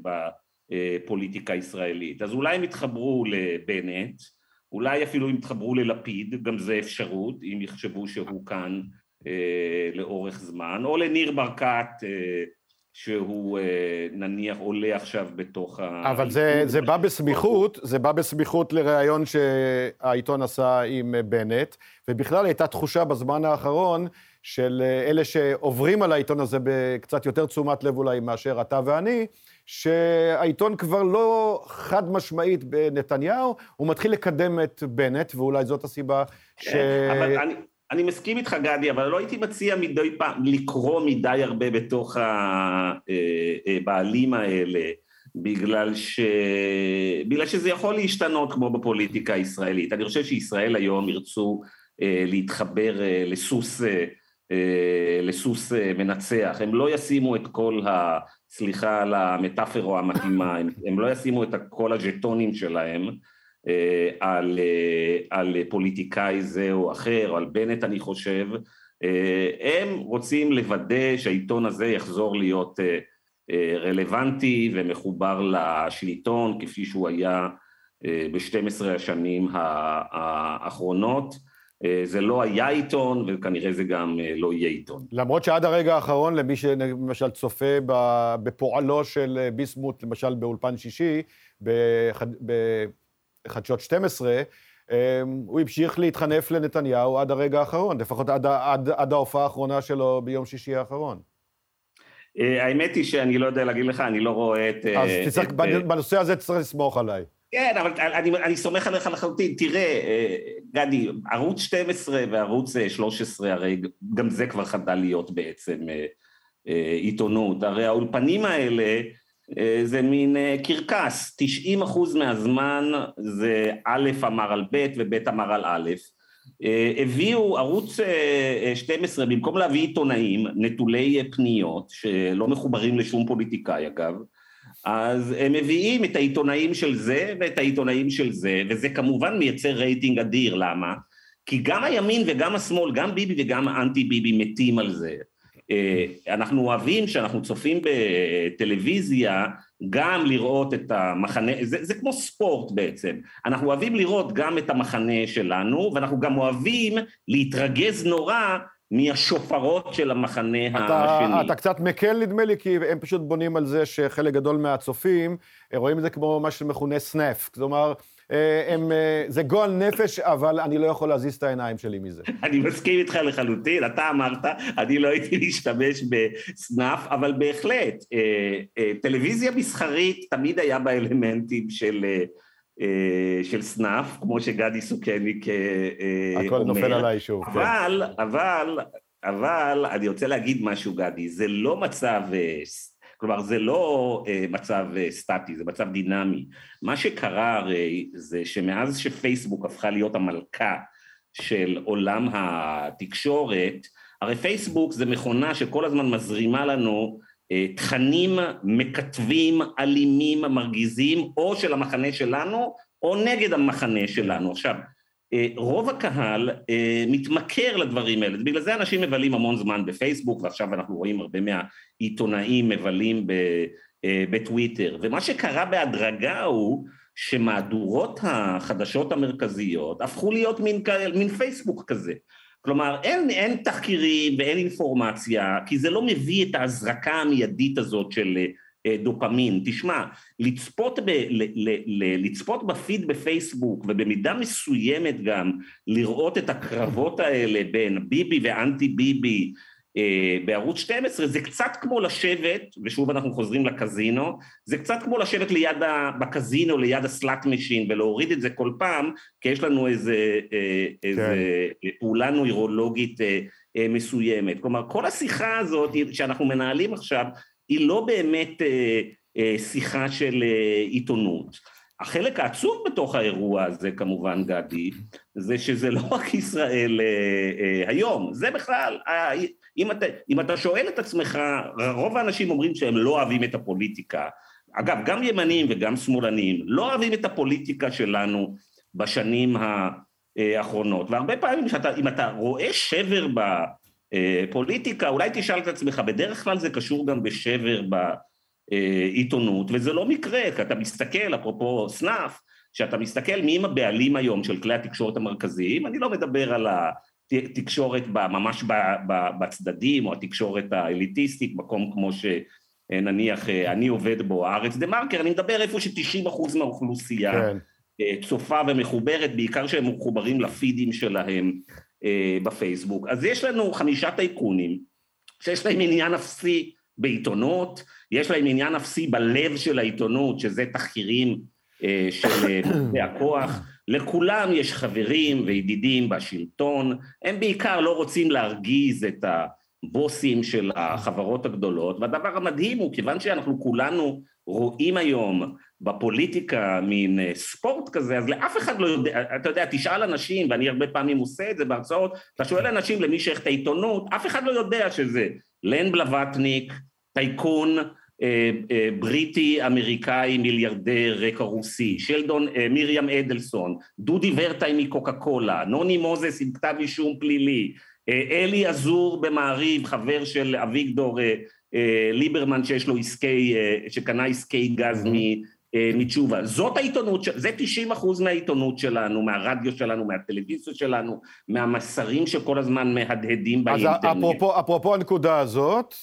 בפוליטיקה הישראלית, אז אולי הם יתחברו לבנט, אולי אפילו הם יתחברו ללפיד, גם זה אפשרות, אם יחשבו שהוא כאן לאורך זמן, או לניר ברקת, שהוא נניח עולה עכשיו בתוך... אבל זה בא בסמיכות, זה בא בסמיכות לראיון שהעיתון עשה עם בנט, ובכלל הייתה תחושה בזמן האחרון של אלה שעוברים על העיתון הזה בקצת יותר תשומת לב אולי מאשר אתה ואני, שהעיתון כבר לא חד משמעית בנתניהו, הוא מתחיל לקדם את בנט, ואולי זאת הסיבה ש... אבל אני... אני מסכים איתך גדי, אבל לא הייתי מציע מדי פעם לקרוא מדי הרבה בתוך הבעלים האלה, בגלל ש... בגלל שזה יכול להשתנות כמו בפוליטיקה הישראלית. אני חושב שישראל היום ירצו להתחבר לסוס, לסוס מנצח. הם לא ישימו את כל ה... סליחה על המטאפרה המתאימה, הם לא ישימו את כל הז'טונים שלהם, על, על פוליטיקאי זה או אחר, או על בנט אני חושב, הם רוצים לוודא שהעיתון הזה יחזור להיות רלוונטי ומחובר לשלטון, כפי שהוא היה ב-שתים עשרה השנים האחרונות, זה לא היה עיתון, וכנראה זה גם לא יהיה עיתון. למרות שעד הרגע האחרון, למי שלמשל צופה בפועלו של ביסמוט, למשל באולפן שישי, בפועלו, חדשות שתים עשרה, הוא המשיך להתחנף לנתניהו עד הרגע האחרון, לפחות עד, עד, עד ההופעה האחרונה שלו ביום שישי האחרון. האמת היא שאני לא יודע להגיד לך, אני לא רואה את... אז תצטרך, את... בנושא הזה צריך לסמוך עליי. כן, אבל אני, אני סומך עליך לחלוטין, תראה, גדי, ערוץ שתים עשרה וערוץ שלוש עשרה, הרי גם זה כבר חדל להיות בעצם עיתונות, הרי האולפנים האלה, זה מין קרקס, תשעים אחוז מהזמן זה א' אמר על ב' וב' אמר על א', הביאו ערוץ שתים עשרה, במקום להביא עיתונאים, נטולי פניות, שלא מחוברים לשום פוליטיקאי אגב, אז הם מביאים את העיתונאים של זה ואת העיתונאים של זה, וזה כמובן מייצר רייטינג אדיר, למה? כי גם הימין וגם השמאל, גם ביבי וגם האנטי ביבי מתים על זה, אנחנו אוהבים שאנחנו צופים בטלוויזיה גם לראות את המחנה, זה, זה כמו ספורט בעצם, אנחנו אוהבים לראות גם את המחנה שלנו, ואנחנו גם אוהבים להתרגז נורא מהשופרות של המחנה אתה, השני. אתה קצת מקל נדמה לי, כי הם פשוט בונים על זה שחלק גדול מהצופים, רואים את זה כמו מה שמכונה סנף, כלומר, הם, זה גועל נפש, אבל אני לא יכול להזיז את העיניים שלי מזה. אני מסכים איתך לחלוטין, אתה אמרת, אני לא הייתי להשתמש בסנף, אבל בהחלט, טלוויזיה מסחרית תמיד היה באלמנטים של, של סנף, כמו שגדי סוקניק אומר. הכל נופל עליי שוב. אבל, כן. אבל, אבל, אבל, אני רוצה להגיד משהו גדי, זה לא מצב כלומר, זה לא מצב סטטי, זה מצב דינמי. מה שקרה הרי זה שמאז שפייסבוק הפכה להיות המלכה של עולם התקשורת, הרי פייסבוק זה מכונה שכל הזמן מזרימה לנו תכנים מקטבים, אלימים, מרגיזים, או של המחנה שלנו, או נגד המחנה שלנו. עכשיו, רוב הקהל מתמכר לדברים האלה, בגלל זה אנשים מבלים המון זמן בפייסבוק, ועכשיו אנחנו רואים הרבה מהעיתונאים מבלים בטוויטר, ומה שקרה בהדרגה הוא שמהדורות החדשות המרכזיות הפכו להיות מין, מין פייסבוק כזה, כלומר אין, אין תחקירים ואין אינפורמציה, כי זה לא מביא את ההזרקה המיידית הזאת של דופמין. תשמע, לצפות, ב, ל, ל, ל, לצפות בפיד בפייסבוק, ובמידה מסוימת גם לראות את הקרבות האלה בין ביבי ואנטי ביבי אה, בערוץ שתים עשרה, זה קצת כמו לשבת, ושוב אנחנו חוזרים לקזינו, זה קצת כמו לשבת ליד ה, בקזינו, ליד הסלאט משין, ולהוריד את זה כל פעם, כי יש לנו איזה, אה, איזה כן. פעולה נוירולוגית אה, אה, מסוימת. כלומר, כל השיחה הזאת שאנחנו מנהלים עכשיו, היא לא באמת אה, אה, שיחה של אה, עיתונות. החלק העצוב בתוך האירוע הזה, כמובן, גדי, זה שזה לא רק ישראל אה, אה, היום, זה בכלל, אה, אם, אתה, אם אתה שואל את עצמך, רוב האנשים אומרים שהם לא אוהבים את הפוליטיקה, אגב, גם ימנים וגם שמאלנים, לא אוהבים את הפוליטיקה שלנו בשנים האחרונות, והרבה פעמים שאתה, אם אתה רואה שבר ב... פוליטיקה, אולי תשאל את עצמך, בדרך כלל זה קשור גם בשבר בעיתונות, וזה לא מקרה, כי אתה מסתכל, אפרופו סנף, שאתה מסתכל מי הם הבעלים היום של כלי התקשורת המרכזיים, אני לא מדבר על התקשורת ממש בצדדים, או התקשורת האליטיסטית, מקום כמו שנניח אני עובד בו, הארץ דה-מרקר, אני מדבר איפה ש-תשעים אחוז מהאוכלוסייה כן. צופה ומחוברת, בעיקר שהם מחוברים לפידים שלהם, בפייסבוק. אז יש לנו חמישה טייקונים, שיש להם עניין אפסי בעיתונות, יש להם עניין אפסי בלב של העיתונות, שזה תחקירים של מוצאי הכוח, לכולם יש חברים וידידים בשלטון, הם בעיקר לא רוצים להרגיז את הבוסים של החברות הגדולות, והדבר המדהים הוא, כיוון שאנחנו כולנו רואים היום בפוליטיקה מין ספורט כזה, אז לאף אחד לא יודע, אתה יודע, תשאל אנשים, ואני הרבה פעמים עושה את זה בהרצאות, אתה שואל אנשים למי שייך את העיתונות, אף אחד לא יודע שזה לן בלווטניק, טייקון אה, אה, בריטי-אמריקאי, מיליארדר רקע רוסי, שלדון אה, מיריאם אדלסון, דודי ורטאי מקוקה קולה, נוני מוזס עם כתב אישום פלילי, אה, אלי עזור במעריב, חבר של אביגדור אה, אה, ליברמן, שיש לו עסקי, אה, שקנה עסקי גז מ... מתשובה. זאת העיתונות, זה תשעים אחוז מהעיתונות שלנו, מהרדיו שלנו, מהטלוויזיה שלנו, מהמסרים שכל הזמן מהדהדים באינטרנט. אז אפרופו, אפרופו הנקודה הזאת,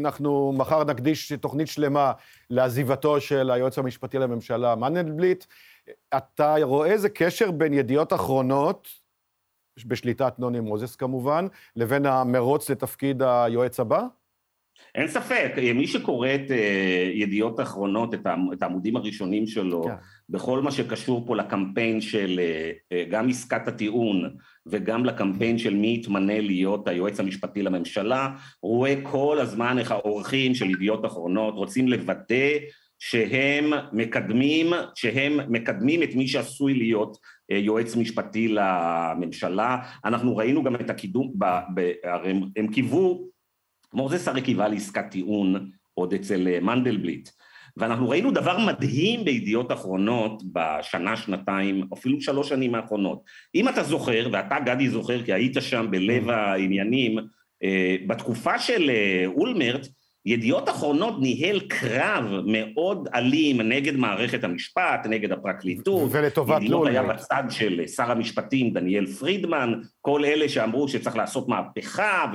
אנחנו מחר נקדיש תוכנית שלמה לעזיבתו של היועץ המשפטי לממשלה, מנדלבליט. אתה רואה איזה קשר בין ידיעות אחרונות, בשליטת נוני מוזס כמובן, לבין המרוץ לתפקיד היועץ הבא? אין ספק, מי שקורא את ידיעות אחרונות, את העמודים הראשונים שלו, yeah. בכל מה שקשור פה לקמפיין של גם עסקת הטיעון, וגם לקמפיין של מי יתמנה להיות היועץ המשפטי לממשלה, רואה כל הזמן איך האורחים של ידיעות אחרונות רוצים לוודא שהם מקדמים, שהם מקדמים את מי שעשוי להיות יועץ משפטי לממשלה. אנחנו ראינו גם את הקידום, ב, ב, הם, הם קיוו, מורזס הרי קיווה לעסקת טיעון עוד אצל מנדלבליט, ואנחנו ראינו דבר מדהים בידיעות אחרונות בשנה, שנתיים, אפילו שלוש שנים האחרונות. אם אתה זוכר, ואתה גדי זוכר, כי היית שם בלב העניינים, בתקופה של אולמרט, ידיעות אחרונות ניהל קרב מאוד אלים נגד מערכת המשפט, נגד הפרקליטות, ולטובת לא היה בצד של שר המשפטים דניאל פרידמן, כל אלה שאמרו שצריך לעשות מהפכה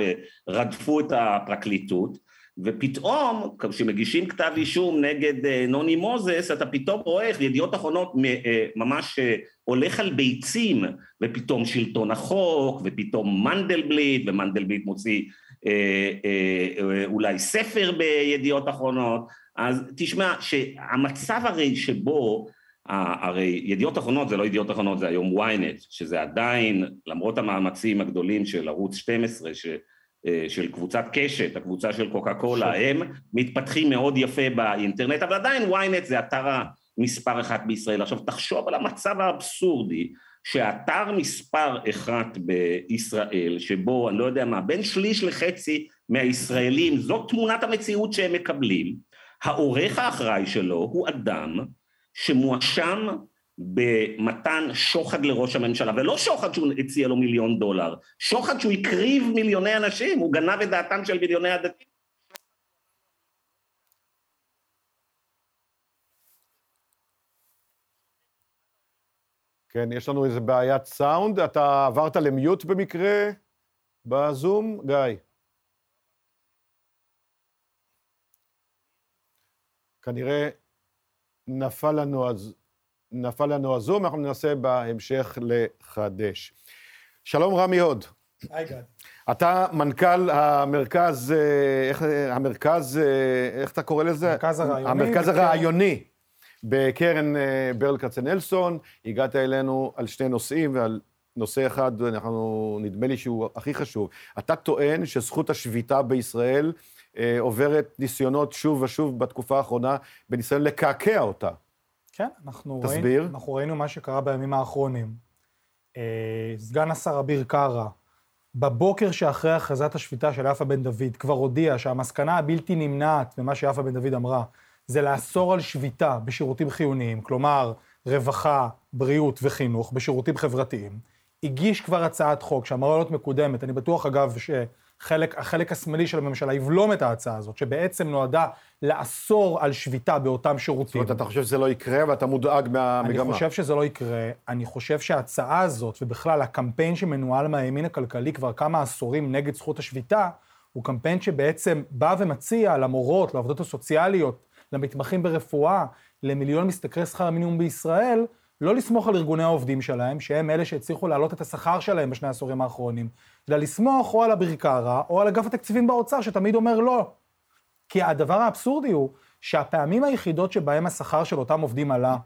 ורדפו את הפרקליטות, ופתאום כשמגישים כתב אישום נגד נוני מוזס, אתה פתאום רואה ידיעות אחרונות ממש הולך על ביצים, ופתאום שלטון החוק, ופתאום מנדלבליט, ומנדלבליט מוציא אולי ספר בידיעות אחרונות. אז תשמע שהמצב הרי שבו, הרי ידיעות אחרונות זה לא ידיעות אחרונות, זה היום וויינט, שזה עדיין, למרות המאמצים הגדולים של ערוץ שתים עשרה, של קבוצת קשת, הקבוצה של קוקה קולה, הם מתפתחים מאוד יפה באינטרנט, אבל עדיין וויינט זה אתר מספר אחת בישראל. עכשיו תחשוב על המצב האבסורדי, שאתר מספר אחת בישראל, שבו, אני לא יודע מה, בין שליש לחצי מהישראלים, זאת תמונת המציאות שהם מקבלים, העורך האחראי שלו הוא אדם שמואשם במתן שוחד לראש הממשלה, ולא שוחד שהוא הציע לו מיליון דולר, שוחד שהוא הקריב מיליוני אנשים, הוא גנב את דעתם של מיליוני הדתיים. כן, יש לנו איזה בעיית סאונד, אתה עברת למיוט במקרה בזום, גיא? כנראה נפל לנו אז... נפל לנו הזום, אנחנו ננסה בהמשך לחדש. שלום רמי הוד. היי גד. אתה מנכ"ל המרכז, איך, המרכז, איך אתה קורא לזה? המרכז הרעיוני. המרכז הרעיוני בקרן ברל כצנלסון. הגעת אלינו על שני נושאים, ועל נושא אחד, אנחנו, נדמה לי שהוא הכי חשוב. אתה טוען שזכות השביתה בישראל אה, עוברת ניסיונות שוב ושוב בתקופה האחרונה, בניסיון לקעקע אותה. כן, אנחנו ראינו, אנחנו ראינו מה שקרה בימים האחרונים. סגן השר אביר קארה, בבוקר שאחרי הכרזת השביתה של אף בן דוד, כבר הודיע שהמסקנה הבלתי נמנעת ממה שאף בן דוד אמרה, זה לאסור על שביתה בשירותים חיוניים, כלומר רווחה, בריאות וחינוך, בשירותים חברתיים. הגיש כבר הצעת חוק שאמורה להיות מקודמת, אני בטוח אגב שחלק, החלק השמאלי של הממשלה יבלום את ההצעה הזאת, שבעצם נועדה לאסור על שביתה באותם שירותים. זאת אומרת, אתה חושב שזה לא יקרה ואתה מודאג מהמגמה? אני חושב שזה לא יקרה, אני חושב שההצעה הזאת, ובכלל הקמפיין שמנוהל מהימין הכלכלי כבר כמה עשורים נגד זכות השביתה, הוא קמפיין שבעצם בא ומציע למורות, לעובדות הסוציאליות, למתמחים ברפואה, למיליון משתכרי שכר מינימום בישראל, לא לסמוך על ארגוני העובדים שלהם, שהם אלה שהצליחו להעלות את השכר שלהם בשני העשורים האחרונים, אלא לסמוך או על אביר קארה, או על אגף התקציבים באוצר, שתמיד אומר לא. כי הדבר האבסורדי הוא שהפעמים היחידות שבהם השכר של אותם עובדים עלה,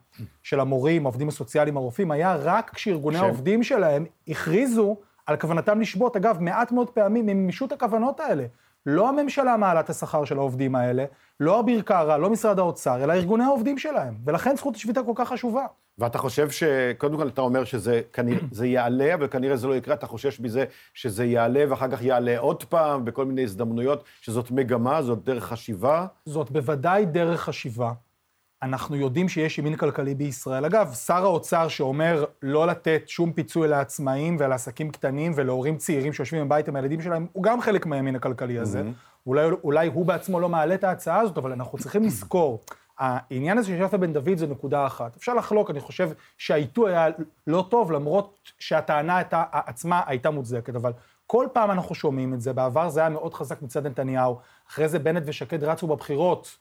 של המורים, העובדים הסוציאליים, הרופאים, היה רק כשארגוני שם. העובדים שלהם הכריזו על כוונתם לשבות. אגב, מעט מאוד פעמים ממישות הכוונות האלה. לא הממשלה מעלה את השכר של העובדים האלה, לא אביר קארה, לא משרד האוצר, אלא ארגוני העובדים שלהם. ולכן זכות השביתה כל כך חשובה. ואתה חושב שקודם כל אתה אומר שזה כנראה, זה יעלה, וכנראה זה לא יקרה, אתה חושש בזה שזה יעלה, ואחר כך יעלה עוד פעם, בכל מיני הזדמנויות, שזאת מגמה, זאת דרך חשיבה? זאת בוודאי דרך חשיבה. אנחנו יודעים שיש ימין כלכלי בישראל. אגב, שר האוצר שאומר לא לתת שום פיצוי לעצמאים ולעסקים קטנים ולהורים צעירים שיושבים בבית עם הילדים שלהם, הוא גם חלק מהימין הכלכלי הזה. אולי, אולי הוא בעצמו לא מעלה את ההצעה הזאת, אבל אנחנו צריכים לזכור, העניין הזה של יפה בן דוד זה נקודה אחת. אפשר לחלוק, אני חושב שהעיתוי היה לא טוב, למרות שהטענה הייתה, עצמה הייתה מוצדקת, אבל כל פעם אנחנו שומעים את זה, בעבר זה היה מאוד חזק מצד נתניהו, אחרי זה בנט ושקד רצו בבחירות,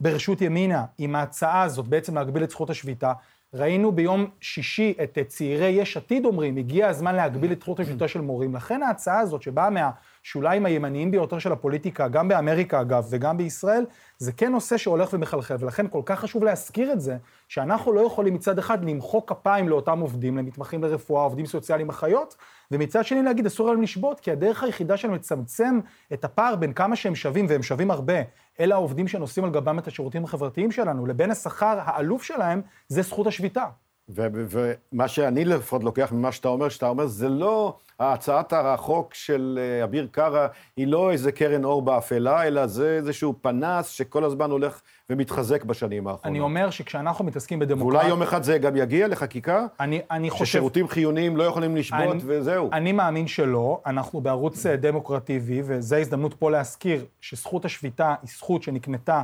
ברשות ימינה, עם ההצעה הזאת בעצם להגביל את זכות השביתה, ראינו ביום שישי את צעירי יש עתיד אומרים, הגיע הזמן להגביל את זכות השביתה של מורים, לכן ההצעה הזאת שבאה מהשוליים הימניים ביותר של הפוליטיקה, גם באמריקה אגב וגם בישראל, זה כן נושא שהולך ומחלחל, ולכן כל כך חשוב להזכיר את זה, שאנחנו לא יכולים מצד אחד למחוא כפיים לאותם עובדים, למתמחים לרפואה, עובדים סוציאליים, אחיות, ומצד שני להגיד, אסור להם לשבות, כי הדרך היחידה שלהם לצמצם את הפער בין כמה שהם שווים, והם שווים הרבה, אלה העובדים שנושאים על גבם את השירותים החברתיים שלנו, לבין השכר העלוב שלהם, זה זכות השביתה. ומה שאני לפחות לוקח ממה שאתה אומר, שאתה אומר, זה לא, הצעת החוק של אביר קארה, היא לא איזה קרן אור באפלה, אלא זה איזשהו פנס שכל הזמן הולך ומתחזק בשנים האחרונות. אני אומר שכשאנחנו מתעסקים בדמוקרטיה... ואולי יום אחד זה גם יגיע לחקיקה? אני, אני חושב... ששירותים חיוניים לא יכולים לשבות אני, וזהו. אני מאמין שלא, אנחנו בערוץ דמוקרטיבי, וזו הזדמנות פה להזכיר שזכות השביתה היא זכות שנקנתה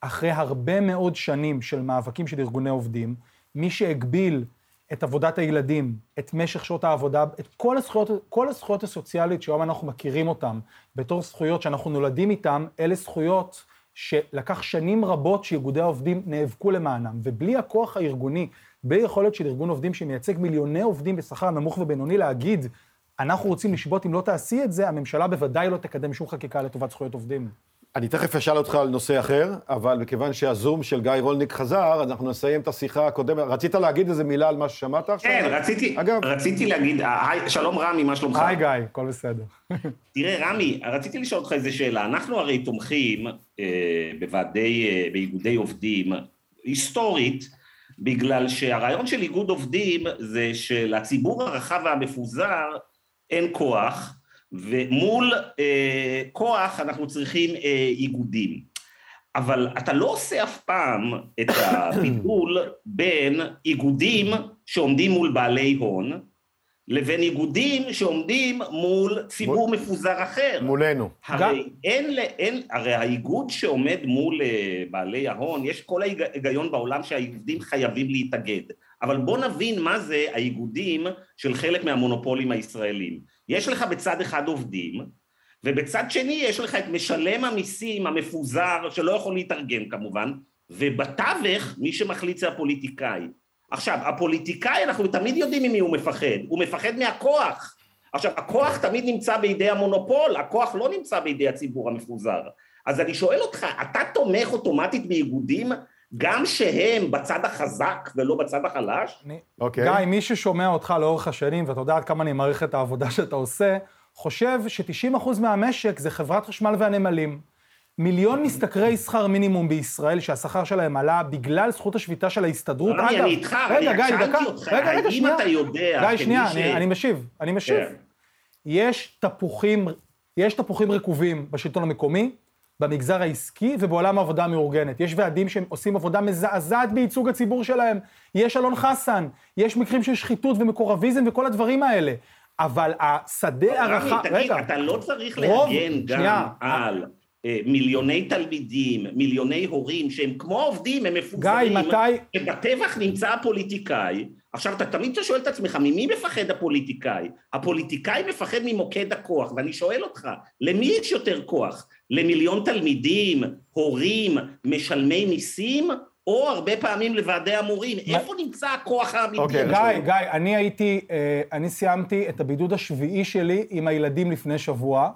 אחרי הרבה מאוד שנים של מאבקים של ארגוני עובדים, מי שהגביל את עבודת הילדים, את משך שעות העבודה, את כל הזכויות, כל הזכויות הסוציאליות שהיום אנחנו מכירים אותן, בתור זכויות שאנחנו נולדים איתן, אלה זכויות שלקח שנים רבות שאיגודי העובדים נאבקו למענם, ובלי הכוח הארגוני, בלי יכולת של ארגון עובדים שמייצג מיליוני עובדים בשכר נמוך ובינוני להגיד, אנחנו רוצים לשבות אם לא תעשי את זה, הממשלה בוודאי לא תקדם שום חקיקה לטובת זכויות עובדים. אני תכף אשאל אותך על נושא אחר, אבל מכיוון שהזום של גיא רולניק חזר, אנחנו נסיים את השיחה הקודמת. רצית להגיד איזה מילה על מה ששמעת עכשיו? כן, רציתי, אגב, רציתי להגיד, שלום רמי, מה שלומך? היי גיא, הכל בסדר. תראה, רמי, רציתי לשאול אותך איזה שאלה. אנחנו הרי תומכים אה, בוועדי, אה, באיגודי עובדים, היסטורית, בגלל שהרעיון של איגוד עובדים זה שלציבור הרחב והמפוזר אין כוח, ומול אה, כוח אנחנו צריכים אה, איגודים. אבל אתה לא עושה אף פעם את הבידול בין איגודים שעומדים מול בעלי הון, לבין איגודים שעומדים מול ציבור מ... מפוזר אחר. מולנו. הרי, גם... אין לא, אין, הרי האיגוד שעומד מול אה, בעלי ההון, יש כל ההיגיון בעולם שהאיגודים חייבים להתאגד. אבל בוא נבין מה זה האיגודים של חלק מהמונופולים הישראלים. יש לך בצד אחד עובדים, ובצד שני יש לך את משלם המיסים המפוזר, שלא יכול להתארגן כמובן, ובתווך מי שמחליט זה הפוליטיקאי. עכשיו, הפוליטיקאי, אנחנו תמיד יודעים ממי הוא מפחד, הוא מפחד מהכוח. עכשיו, הכוח תמיד נמצא בידי המונופול, הכוח לא נמצא בידי הציבור המפוזר. אז אני שואל אותך, אתה תומך אוטומטית באיגודים, גם שהם בצד החזק ולא בצד החלש? גיא, מי ששומע אותך לאורך השנים, ואתה יודע עד כמה אני מעריך את העבודה שאתה עושה, חושב ש-תשעים אחוז מהמשק זה חברת חשמל והנמלים. מיליון משתכרי שכר מינימום בישראל, שהשכר שלהם עלה בגלל זכות השביתה של ההסתדרות. אני איתך, אני הקשבתי אותך. רגע, רגע, שנייה. אם אתה יודע... גיא, שנייה, אני משיב, אני משיב. יש תפוחים, יש תפוחים רקובים בשלטון המקומי, במגזר העסקי ובעולם העבודה המאורגנת. יש ועדים שהם עושים עבודה מזעזעת בייצוג הציבור שלהם. יש אלון חסן, יש מקרים של שחיתות ומקורביזם וכל הדברים האלה. אבל השדה הרחב... תגיד, אתה לא צריך להגן גם על מיליוני תלמידים, מיליוני הורים, שהם כמו עובדים, הם מפוזרים. בטבח נמצא הפוליטיקאי. עכשיו, אתה תמיד שואל את עצמך, ממי מפחד הפוליטיקאי? הפוליטיקאי מפחד ממוקד הכוח, ואני שואל אותך, למי יש יותר כוח? למיליון תלמידים, הורים, משלמי מיסים, או הרבה פעמים לוועדי המורים? איפה נמצא הכוח האמיתי? אוקיי, גיא, גיא, אני הייתי, אני סיימתי את הבידוד השביעי שלי עם הילדים לפני שבוע,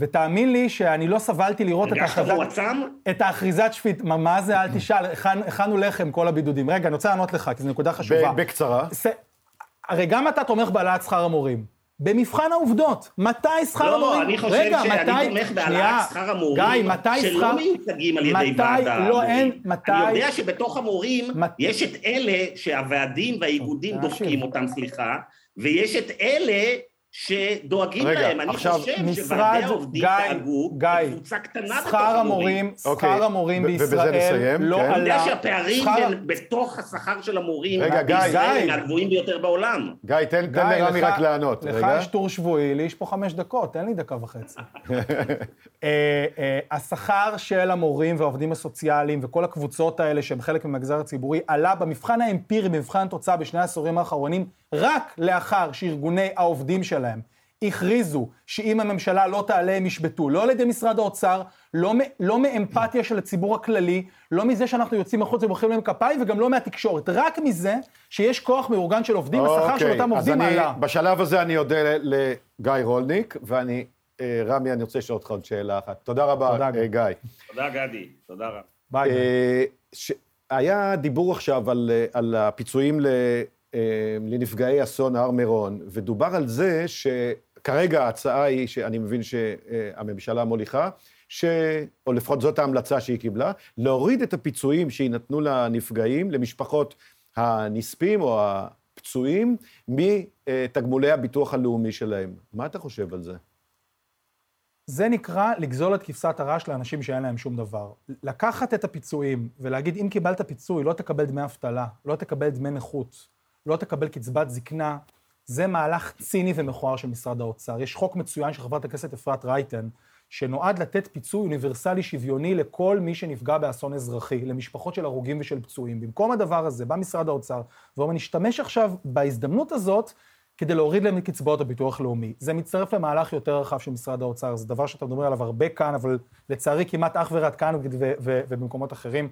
ותאמין לי שאני לא סבלתי לראות את האחריזת שפית, מה זה, אל תשאל, הכנו לחם כל הבידודים. רגע, אני רוצה לענות לך, כי זו נקודה חשובה. בקצרה. הרי גם אתה תומך בהעלאת שכר המורים. במבחן העובדות, מתי שכר המורים? לא, אני חושב שאני תומך בהעלאת שכר המורים, שלא מיוצגים על ידי ועדה. אני יודע שבתוך המורים יש את אלה שהוועדים והאיגודים דופקים אותם, סליחה, ויש את אלה שדואגים להם. אני חושב שוועדי העובדים דאגו בקבוצה קטנה בתוך המורים. שכר המורים בישראל לא עלה. אני יודע שהפערים בתוך השכר של המורים בישראל הגבוהים ביותר בעולם. גיא, תן לרמי רק לענות. לך יש טור שבועי, לי יש פה חמש דקות, תן לי דקה וחצי. השכר של המורים והעובדים הסוציאליים וכל הקבוצות האלה שהם חלק ממגזר הציבורי עלה במבחן האמפירי, במבחן התוצאה בשני העשורים האחרונים, רק לאחר שארגוני העובדים שלהם הכריזו שאם הממשלה לא תעלה הם ישבטו, לא על ידי משרד האוצר, לא, לא מאמפתיה של הציבור הכללי, לא מזה שאנחנו יוצאים מחוץ ומוחאים להם כפיים, וגם לא מהתקשורת, רק מזה שיש כוח מאורגן של עובדים, השכר okay. של אותם עובדים אני, מעלה. בשלב הזה אני יודע לגיא רולניק, ואני, רמי, אני רוצה לשאול אותך עוד שאלה אחת. תודה רבה, תודה, uh, גיא. תודה, גדי. תודה רבה. ביי. Uh, ש... היה דיבור עכשיו על, על הפיצויים ל... לנפגעי אסון הר מירון, ודובר על זה שכרגע ההצעה היא, שאני מבין שהממשלה מוליכה, ש... או לפחות זאת ההמלצה שהיא קיבלה, להוריד את הפיצויים שינתנו לנפגעים, למשפחות הנספים או הפצועים, מתגמולי הביטוח הלאומי שלהם. מה אתה חושב על זה? זה נקרא לגזול את כבשת הרש לאנשים שאין להם שום דבר. לקחת את הפיצויים ולהגיד, אם קיבלת פיצוי, לא תקבל דמי אבטלה, לא תקבל דמי נכות, לא תקבל קצבת זקנה, זה מהלך ציני ומכוער של משרד האוצר. יש חוק מצוין של חברת הכנסת אפרת רייטן, שנועד לתת פיצוי אוניברסלי שוויוני לכל מי שנפגע באסון אזרחי, למשפחות של הרוגים ושל פצועים. במקום הדבר הזה, בא משרד האוצר, ואומר, נשתמש עכשיו בהזדמנות הזאת, כדי להוריד להם את קצבאות הביטוח לאומי. זה מצטרף למהלך יותר רחב של משרד האוצר, זה דבר שאתה מדבר עליו הרבה כאן, אבל לצערי כמעט אך ורק כאן ובמקומות אחרים,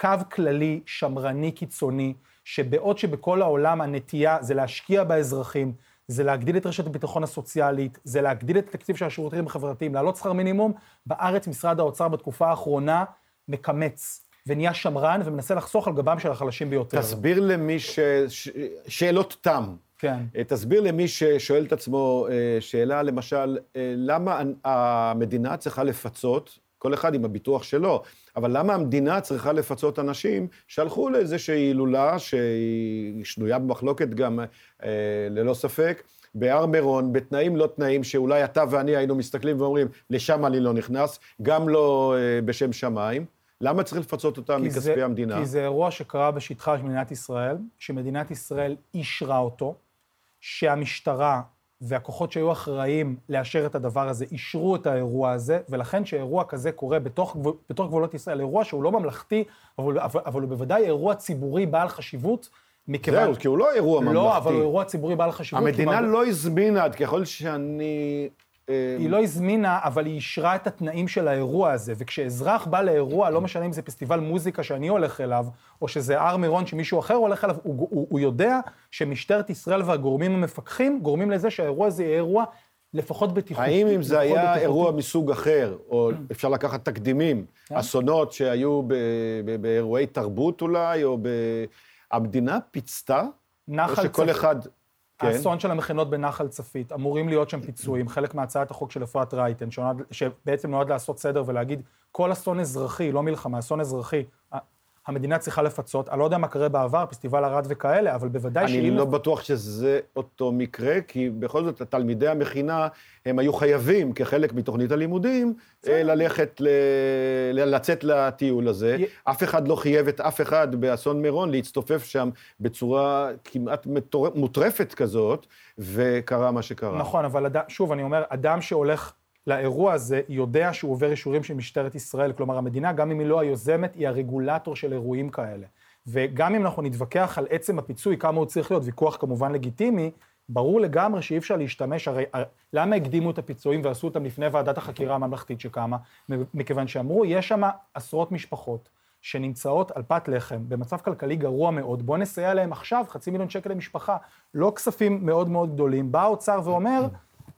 קו כללי, שמרני, קיצוני, שבעוד שבכל העולם הנטייה זה להשקיע באזרחים, זה להגדיל את רשת הביטחון הסוציאלית, זה להגדיל את התקציב של השירותים החברתיים, להעלות שכר מינימום. בארץ משרד האוצר בתקופה האחרונה מקמץ ונהיה שמרן ומנסה לחסוך על גבם של החלשים ביותר. תסביר למי ש... ש... שאלות תם. כן. תסביר למי ששואל את עצמו שאלה, למשל, למה המדינה צריכה לפצות, כל אחד עם הביטוח שלו, אבל למה המדינה צריכה לפצות אנשים שהלכו לאיזושהי הילולה שהיא שנויה במחלוקת גם אה, ללא ספק, בהר מירון, בתנאים לא תנאים, שאולי אתה ואני היינו מסתכלים ואומרים, לשם אני לא נכנס, גם לא אה, בשם שמיים. למה צריך לפצות אותם מכספי זה, המדינה? כי זה אירוע שקרה בשטחה של מדינת ישראל, שמדינת ישראל אישרה אותו, שהמשטרה והכוחות שהיו אחראים לאשר את הדבר הזה, אישרו את האירוע הזה, ולכן שאירוע כזה קורה בתוך, בתוך גבולות ישראל, אירוע שהוא לא ממלכתי, אבל, אבל, אבל הוא בוודאי אירוע ציבורי בעל חשיבות, מכיוון... זהו, כי הוא לא אירוע ממלכתי. לא, אבל הוא אירוע ציבורי בעל חשיבות. המדינה כמעט... לא הזמינה, עד ככל שאני... היא לא הזמינה, אבל היא אישרה את התנאים של האירוע הזה, וכשאזרח בא לאירוע, לא משנה אם זה פסטיבל מוזיקה שאני הולך אליו, או שזה הר מירון שמישהו אחר הולך אליו, הוא, הוא, הוא יודע שמשטרת ישראל והגורמים המפקחים גורמים לזה שהאירוע הזה יהיה אירוע לפחות בטיחותי. האם אם זה היה אירוע מסוג אחר, או אפשר לקחת תקדימים, אסונות שהיו באירועי תרבות אולי, או המדינה פיצתה, או שכל אחד... האסון של המכינות בנחל צפית, אמורים להיות שם פיצויים, חלק מהצעת החוק של אפרת רייטן, שבעצם נועד לעשות סדר ולהגיד, כל אסון אזרחי, לא מלחמה, אסון אזרחי, המדינה צריכה לפצות, אני לא יודע מה קרה בעבר, פסטיבל ערד וכאלה, אבל בוודאי שאם... אני לא בטוח שזה אותו מקרה, כי בכל זאת, תלמידי המכינה, הם היו חייבים, כחלק מתוכנית הלימודים, ללכת, לצאת לטיול הזה. אף אחד לא חייב את אף אחד באסון מירון, להצטופף שם בצורה כמעט מוטרפת כזאת, וקרה מה שקרה. נכון, אבל שוב, אני אומר, אדם שהולך... לאירוע הזה יודע שהוא עובר אישורים של משטרת ישראל, כלומר המדינה, גם אם היא לא היוזמת, היא הרגולטור של אירועים כאלה. וגם אם אנחנו נתווכח על עצם הפיצוי, כמה הוא צריך להיות, ויכוח כמובן לגיטימי, ברור לגמרי שאי אפשר להשתמש, הרי למה הקדימו את הפיצויים ועשו אותם לפני ועדת החקירה הממלכתית שקמה? מכיוון שאמרו, יש שם עשרות משפחות שנמצאות על פת לחם, במצב כלכלי גרוע מאוד, בוא נסייע להם עכשיו, חצי מיליון שקל למשפחה, לא כספים מאוד מאוד גדולים, בא האוצר ואומר,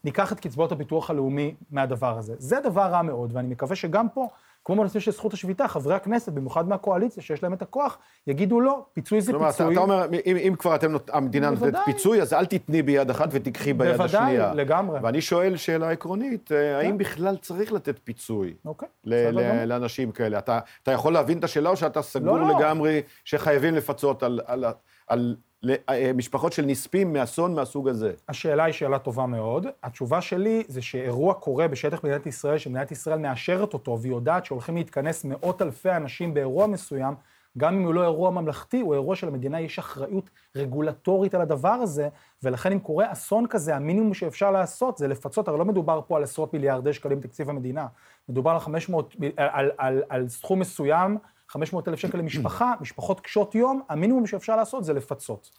ניקח את קצבאות הביטוח הלאומי מהדבר הזה. זה דבר רע מאוד, ואני מקווה שגם פה, כמו בנושא של זכות השביתה, חברי הכנסת, במיוחד מהקואליציה, שיש להם את הכוח, יגידו לא, פיצוי זה פיצוי. אתה, אתה אומר, אם, אם כבר אתם נות, המדינה נותנת פיצוי, אז אל תתני ביד אחת ותקחי ביד בוודאי, השנייה. בוודאי, לגמרי. ואני שואל שאלה עקרונית, כן? האם בכלל צריך לתת פיצוי אוקיי, ל- ל- לאנשים כאלה? אתה, אתה יכול להבין את השאלה, או שאתה סגור לא, לגמרי, לא. שחייבים לפצות על... על, על, על למשפחות של נספים מאסון מהסוג הזה? השאלה היא שאלה טובה מאוד. התשובה שלי זה שאירוע קורה בשטח מדינת ישראל, שמדינת ישראל מאשרת אותו, והיא יודעת שהולכים להתכנס מאות אלפי אנשים באירוע מסוים, גם אם הוא לא אירוע ממלכתי, הוא אירוע של המדינה, יש אחריות רגולטורית על הדבר הזה, ולכן אם קורה אסון כזה, המינימום שאפשר לעשות זה לפצות, הרי לא מדובר פה על עשרות מיליארדי שקלים תקציב המדינה, מדובר על, חמש מאות, על, על, על, על סכום מסוים, חמש מאות אלף שקל למשפחה, משפחות קשות יום, המינימום שאפשר לעשות זה לפצות.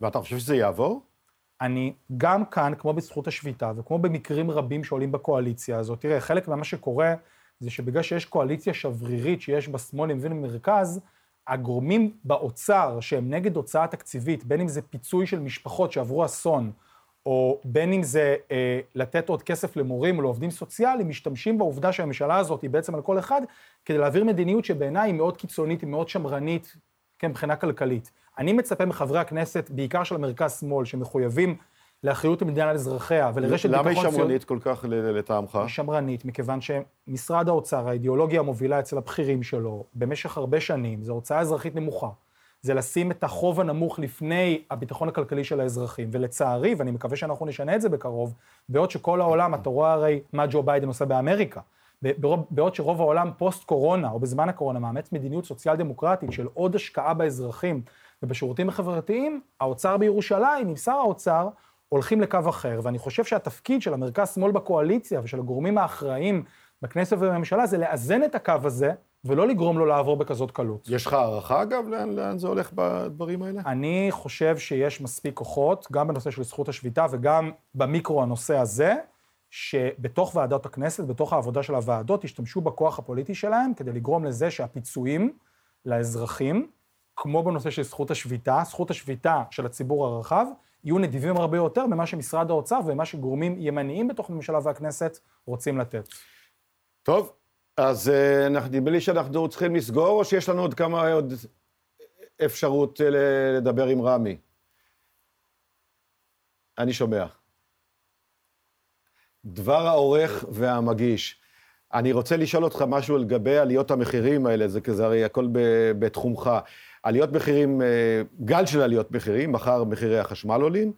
ואתה חושב שזה יעבור? אני גם כאן, כמו בזכות השביתה, וכמו במקרים רבים שעולים בקואליציה הזאת, תראה, חלק ממה שקורה, זה שבגלל שיש קואליציה שברירית, שיש בשמאל, מבין במרכז, הגורמים באוצר, שהם נגד הוצאה תקציבית, בין אם זה פיצוי של משפחות שעברו אסון, או בין אם זה אה, לתת עוד כסף למורים או לעובדים סוציאליים, משתמשים בעובדה שהממשלה הזאת היא בעצם על כל אחד, כדי להעביר מדיניות שבעיניי היא מאוד קיצונית, היא מאוד שמרנית, כן, מבחינה כלכלית. אני מצפה מחברי הכנסת, בעיקר של המרכז-שמאל, שמחויבים לאחריות המדינה על אזרחיה, ולרשת ביטחון... למה היא שמרנית כל כך לטעמך? היא שמרנית, מכיוון שמשרד האוצר, האידיאולוגיה המובילה אצל הבכירים שלו, במשך הרבה שנים, זו הוצאה אזרחית נמוכה. זה לשים את החוב הנמוך לפני הביטחון הכלכלי של האזרחים, ולצערי, ואני מקווה שאנחנו נשנה את זה בקרוב, בעוד שכל העולם, אתה רואה הרי מה ג'ו ביידן עושה באמריקה, בעוד שרוב העולם פוסט-קורונה, או בזמן הקורונה, מאמץ מדיניות סוציאל-דמוקרטית של עוד השקעה באזרחים ובשירותים החברתיים, האוצר בירושלים, עם שר האוצר, הולכים לקו אחר, ואני חושב שהתפקיד של המרכז-שמאל בקואליציה ושל הגורמים האחראים בכנסת ובממשלה זה לאזן את הקו הזה, ולא לגרום לו לעבור בכזאת קלות. יש לך הערכה, אגב, לאן, לאן זה הולך בדברים האלה? אני חושב שיש מספיק כוחות, גם בנושא של זכות השביתה, וגם במיקרו הנושא הזה, שבתוך ועדות הכנסת, בתוך העבודה של הוועדות, השתמשו בכוח הפוליטי שלהם, כדי לגרום לזה שהפיצויים לאזרחים, כמו בנושא של זכות השביתה, זכות השביתה של הציבור הרחב, יהיו נדיבים הרבה יותר ממה שמשרד האוצר ומה שגורמים ימניים בתוך הממשלה והכנסת רוצים לתת. טוב, אז נדמה לי שאנחנו צריכים לסגור, או שיש לנו עוד כמה עוד אפשרות לדבר עם רמי? אני שומע. דבר העורך והמגיש. אני רוצה לשאול אותך משהו לגבי עליות המחירים האלה, זה כזה הרי הכל בתחומך. עליות מחירים, גל של עליות מחירים, מחר מחירי החשמל עולים,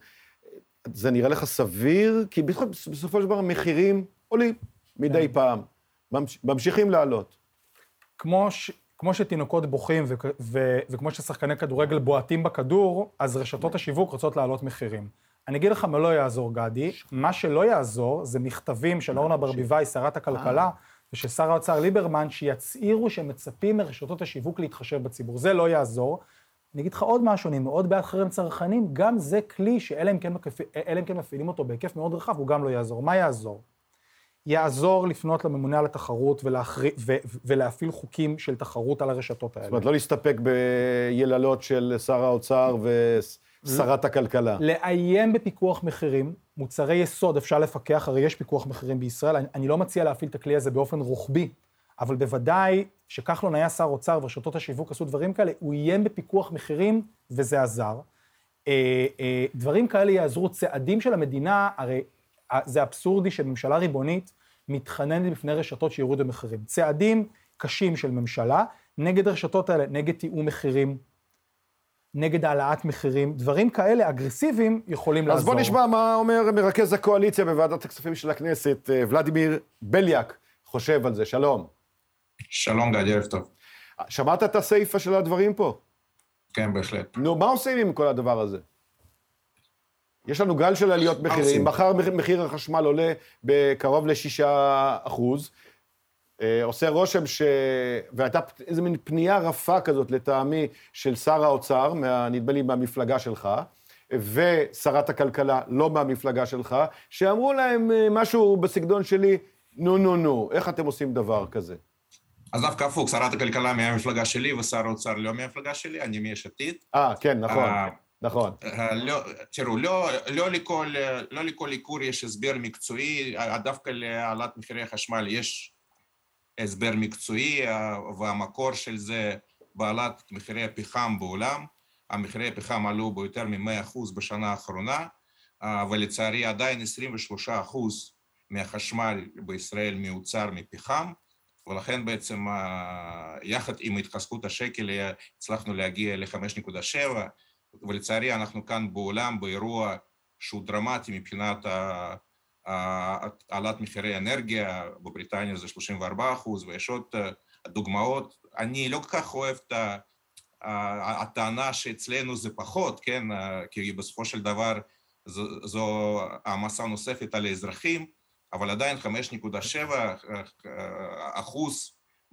זה נראה לך סביר? כי בסופו של דבר מחירים עולים מדי פעם, ממשיכים לעלות. כמו ש... כמו שתינוקות בוכים ו- ו- וכמו ששחקני כדורגל בועטים בכדור, אז רשתות השיווק רוצות להעלות מחירים. אני אגיד לך מה לא יעזור, גדי, מה שלא יעזור זה מכתבים של אורנה ברביבאי, שרת הכלכלה, ושל שר האוצר ליברמן, שיצעירו שמצפים מרשתות השיווק להתחשב בציבור. זה לא יעזור. אני אגיד לך עוד משהו, אני מאוד בעד חרם צרכנים, גם זה כלי שאלה הם כן, כן מפעילים אותו בהיקף מאוד רחב, הוא גם לא יעזור. מה יעזור? יעזור לפנות לממונה על התחרות ולהחר... ו... ולהפעיל חוקים של תחרות על הרשתות האלה. זאת אומרת, לא להסתפק ביללות של שר האוצר ושרת הכלכלה. לאיים בפיקוח מחירים, מוצרי יסוד אפשר לפקח, הרי יש פיקוח מחירים בישראל, אני, אני לא מציע להפעיל את הכלי הזה באופן רוחבי, אבל בוודאי שכך לא נהיה שר אוצר ורשתות השיווק עשו דברים כאלה, הוא איים בפיקוח מחירים וזה עזר. אה, אה, דברים כאלה יעזרו, צעדים של המדינה, הרי... זה אבסורדי שממשלה ריבונית מתחננת בפני רשתות שיורידו מחירים. צעדים קשים של ממשלה נגד רשתות האלה, נגד תיאום מחירים, נגד העלאת מחירים, דברים כאלה אגרסיביים יכולים לעזור. אז בוא נשמע מה אומר מרכז הקואליציה בוועדת הכספים של הכנסת, ולדימיר בליאק, חושב על זה. שלום. שלום גדי, ערב טוב. שמעת את הסעיפה של הדברים פה? כן, בהחלט. נו, מה עושים עם כל הדבר הזה? יש לנו גל של עליות מחירים, מחר מחיר החשמל עולה בקרוב לשישה אחוז, עושה רושם ש... והייתה איזו מין פנייה רפה כזאת לטעמי של שר האוצר, נדמה לי מהמפלגה שלך, ושרת הכלכלה לא מהמפלגה שלך, שאמרו להם משהו בסגנון שלי, נו נו נו, איך אתם עושים דבר כזה? אז דווקא הפוך, שרת הכלכלה מהמפלגה שלי ושר האוצר לא מהמפלגה שלי, אני מיש עתיד. אה, כן, נכון. נכון. לא, תראו, לא, לא לכל, לא לכל עיקור יש הסבר מקצועי, דווקא להעלת מחירי חשמל יש הסבר מקצועי, והמקור של זה בעלת מחירי הפחם בעולם. המחירי הפחם עלו ביותר מ-מאה אחוז בשנה האחרונה, ולצערי עדיין עשרים ושלושה אחוז מהחשמל בישראל מיוצר מפחם, ולכן בעצם יחד עם התחזקות השקל הצלחנו להגיע ל-חמש נקודה שבע, ולצערי אנחנו כאן בעולם באירוע שהוא דרמטי מבחינת העלת מחירי אנרגיה, בבריטניה זה שלושים וארבעה אחוז, ויש עוד דוגמאות. אני לא כל כך אוהב את הטענה שאצלנו זה פחות, כן? כי בסופו של דבר זו המסה נוספת על האזרחים, אבל עדיין חמש נקודה שבע אחוז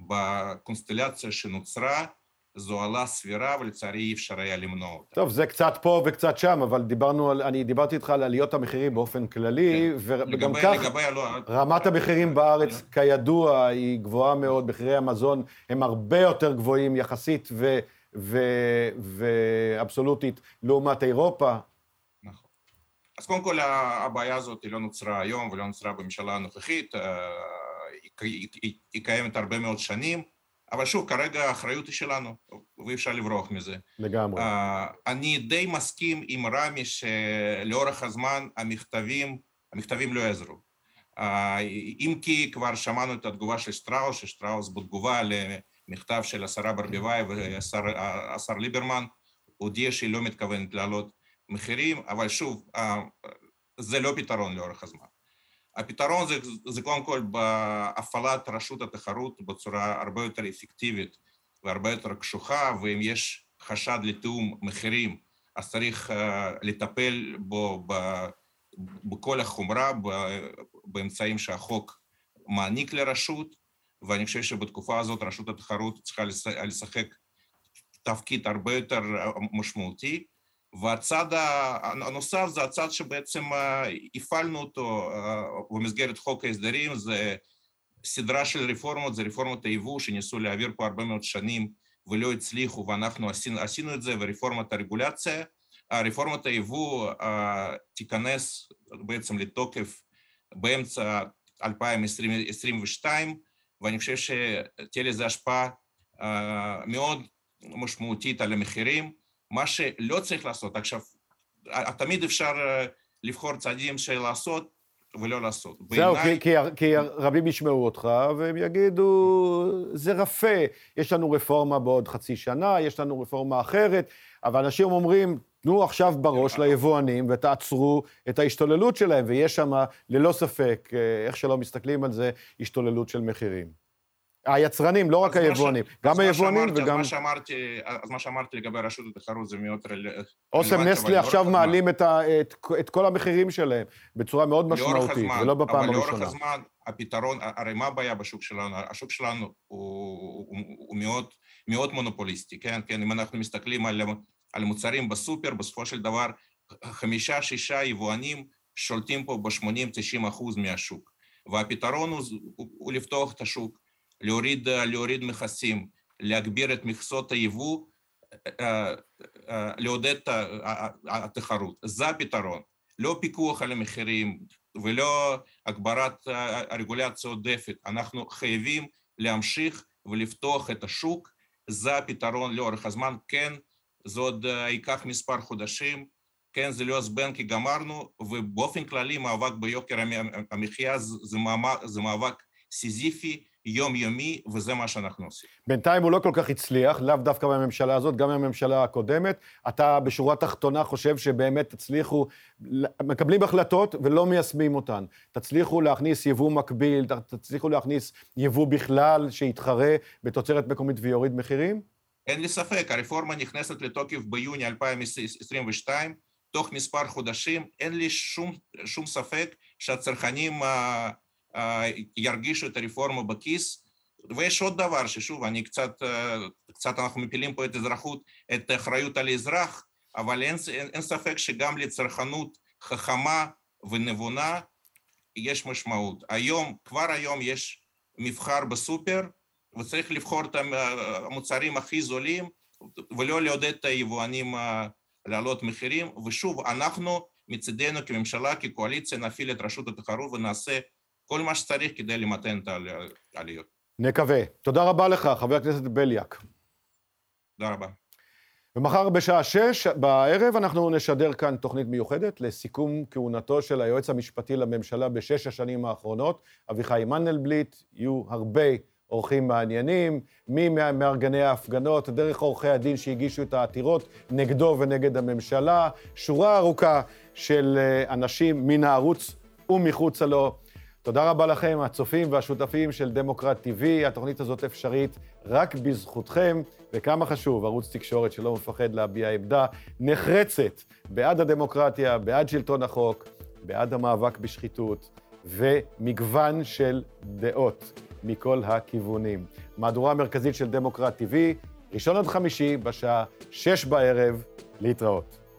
בקונסטלציה שנוצרה, זו עלה סבירה, ולצערי אי אפשר היה למנוע אותה. טוב, זה קצת פה וקצת שם, אבל דיברנו על, אני דיברתי איתך על עליות המחירים באופן כללי, כן. וגם לגבי, כך לגבי הלא... רמת המחירים בארץ, כידוע, היא גבוהה מאוד, מחירי המזון הם הרבה יותר גבוהים יחסית ו, ו, ואבסולוטית לעומת אירופה. נכון. אז קודם כל, הבעיה הזאת היא לא נוצרה היום ולא נוצרה בממשלה הנוכחית, היא, היא, היא קיימת הרבה מאוד שנים, אבל שוב, כרגע האחריות היא שלנו, ואי אפשר לברוח מזה. לגמרי. Uh, אני די מסכים עם רמי שלאורך הזמן המכתבים, המכתבים לא יעזרו. Uh, אם כי כבר שמענו את התגובה של שטראוס, ששטראוס בתגובה למכתב של השרה ברביבאי והשר השר ליברמן, הודיע שהיא לא מתכוונת להעלות מחירים, אבל שוב, uh, זה לא פתרון לאורך הזמן. הפתרון זה, זה קודם כל בהפעלת רשות התחרות בצורה הרבה יותר אפקטיבית והרבה יותר קשוחה, ואם יש חשד לתיאום מחירים, אז צריך uh, לטפל בו ב, בכל החומרה, ב, באמצעים שהחוק מעניק לרשות, ואני חושב שבתקופה הזאת רשות התחרות צריכה לשחק תפקיד הרבה יותר משמעותי, והצד הנוסף זה הצד שבעצם הפעלנו אותו במסגרת חוק ההסדרים, זה סדרה של רפורמות, זה רפורמות העיוור שניסו להעביר פה הרבה מאוד שנים ולא הצליחו, ואנחנו עשינו, עשינו את זה, ורפורמת הרגולציה, הרפורמת היבוא תיכנס בעצם לתוקף באמצע אלפיים עשרים ושתיים, ואני חושב שתהיה לזה השפעה מאוד משמעותית על המחירים, מה שלא צריך לעשות. עכשיו, תמיד אפשר לבחור צעדים של לעשות ולא לעשות. זהו, בעיני... כי, כי, כי רבים ישמעו אותך והם יגידו, זה רפה, יש לנו רפורמה בעוד חצי שנה, יש לנו רפורמה אחרת, אבל אנשים אומרים, תנו עכשיו בראש ליבואנים ותעצרו את ההשתוללות שלהם, ויש שם ללא ספק, איך שלא מסתכלים על זה, השתוללות של מחירים. היצרנים, לא רק היבואנים, גם היבואנים וגם... אז מה שאמרתי לגבי רשות התחרות זה מאוד רלוונטי. אוסם נסטלה עכשיו מעלים את כל המחירים שלהם בצורה מאוד משמעותית, ולא בפעם הראשונה. אבל לאורך הזמן, הפתרון, הרי מה הבעיה בשוק שלנו? השוק שלנו הוא מאוד מונופוליסטי, כן? אם אנחנו מסתכלים על מוצרים בסופר, בסופו של דבר, חמישה, שישה יבואנים שולטים פה ב-שמונים תשעים אחוז מהשוק. והפתרון הוא לפתוח את השוק, להוריד, להוריד מכסים, להגביר את מכסות היבוא, לעודד את התחרות. זה הפתרון. לא פיקוח על המחירים ולא הגברת הרגולציה עודפת. אנחנו חייבים להמשיך ולפתוח את השוק. זה הפתרון לאורך הזמן. כן, זה עוד ייקח מספר חודשים. כן, זה לא הזבן כי גמרנו, ובאופן כללי מאבק ביוקר המחיה זה מאבק, זה מאבק סיזיפי, יומיומי, וזה מה שאנחנו עושים. בינתיים הוא לא כל כך הצליח, לאו דווקא בממשלה הזאת, גם בממשלה הקודמת. אתה בשורה תחתונה חושב שבאמת תצליחו, מקבלים החלטות ולא מיישמים אותן. תצליחו להכניס יבוא מקביל, תצליחו להכניס יבוא בכלל שיתחרה בתוצרת מקומית ויוריד מחירים? אין לי ספק, הרפורמה נכנסת לתוקף ביוני אלפיים עשרים ושתיים, תוך מספר חודשים, אין לי שום, שום ספק שהצרכנים ירגישו את הרפורמה בכיס. ויש עוד דבר ששוב, אני קצת, קצת אנחנו מפילים פה את אזרחות, את האחריות על האזרח, אבל אין, אין, אין ספק שגם לצרכנות חכמה ונבונה יש משמעות. היום, כבר היום יש מבחר בסופר, וצריך לבחור את המוצרים הכי זולים, ולא לעודד את היבואנים להעלות מחירים. ושוב, אנחנו מצדנו כממשלה, כקואליציה, נפעיל את רשות התחרות ונעשה כל מה שצריך כדי למתן את העליות. נקווה. תודה רבה לך, חבר הכנסת בליאק. תודה רבה. ומחר בשעה שש בערב אנחנו נשדר כאן תוכנית מיוחדת לסיכום כהונתו של היועץ המשפטי לממשלה בשש השנים האחרונות, אביחי מנדלבליט. יהיו הרבה אורחים מעניינים, מי מארגני ההפגנות, דרך עורכי הדין שהגישו את העתירות נגדו ונגד הממשלה, שורה ארוכה של אנשים מן הערוץ ומחוצה לו. תודה רבה לכם, הצופים והשותפים של דמוקרט טי וי. התוכנית הזאת אפשרית רק בזכותכם, וכמה חשוב, ערוץ תקשורת שלא מפחד להביע עמדה נחרצת בעד הדמוקרטיה, בעד שלטון החוק, בעד המאבק בשחיתות, ומגוון של דעות מכל הכיוונים. מהדורה המרכזית של דמוקרט טי וי, ראשון עד חמישי בשעה שש בערב, להתראות.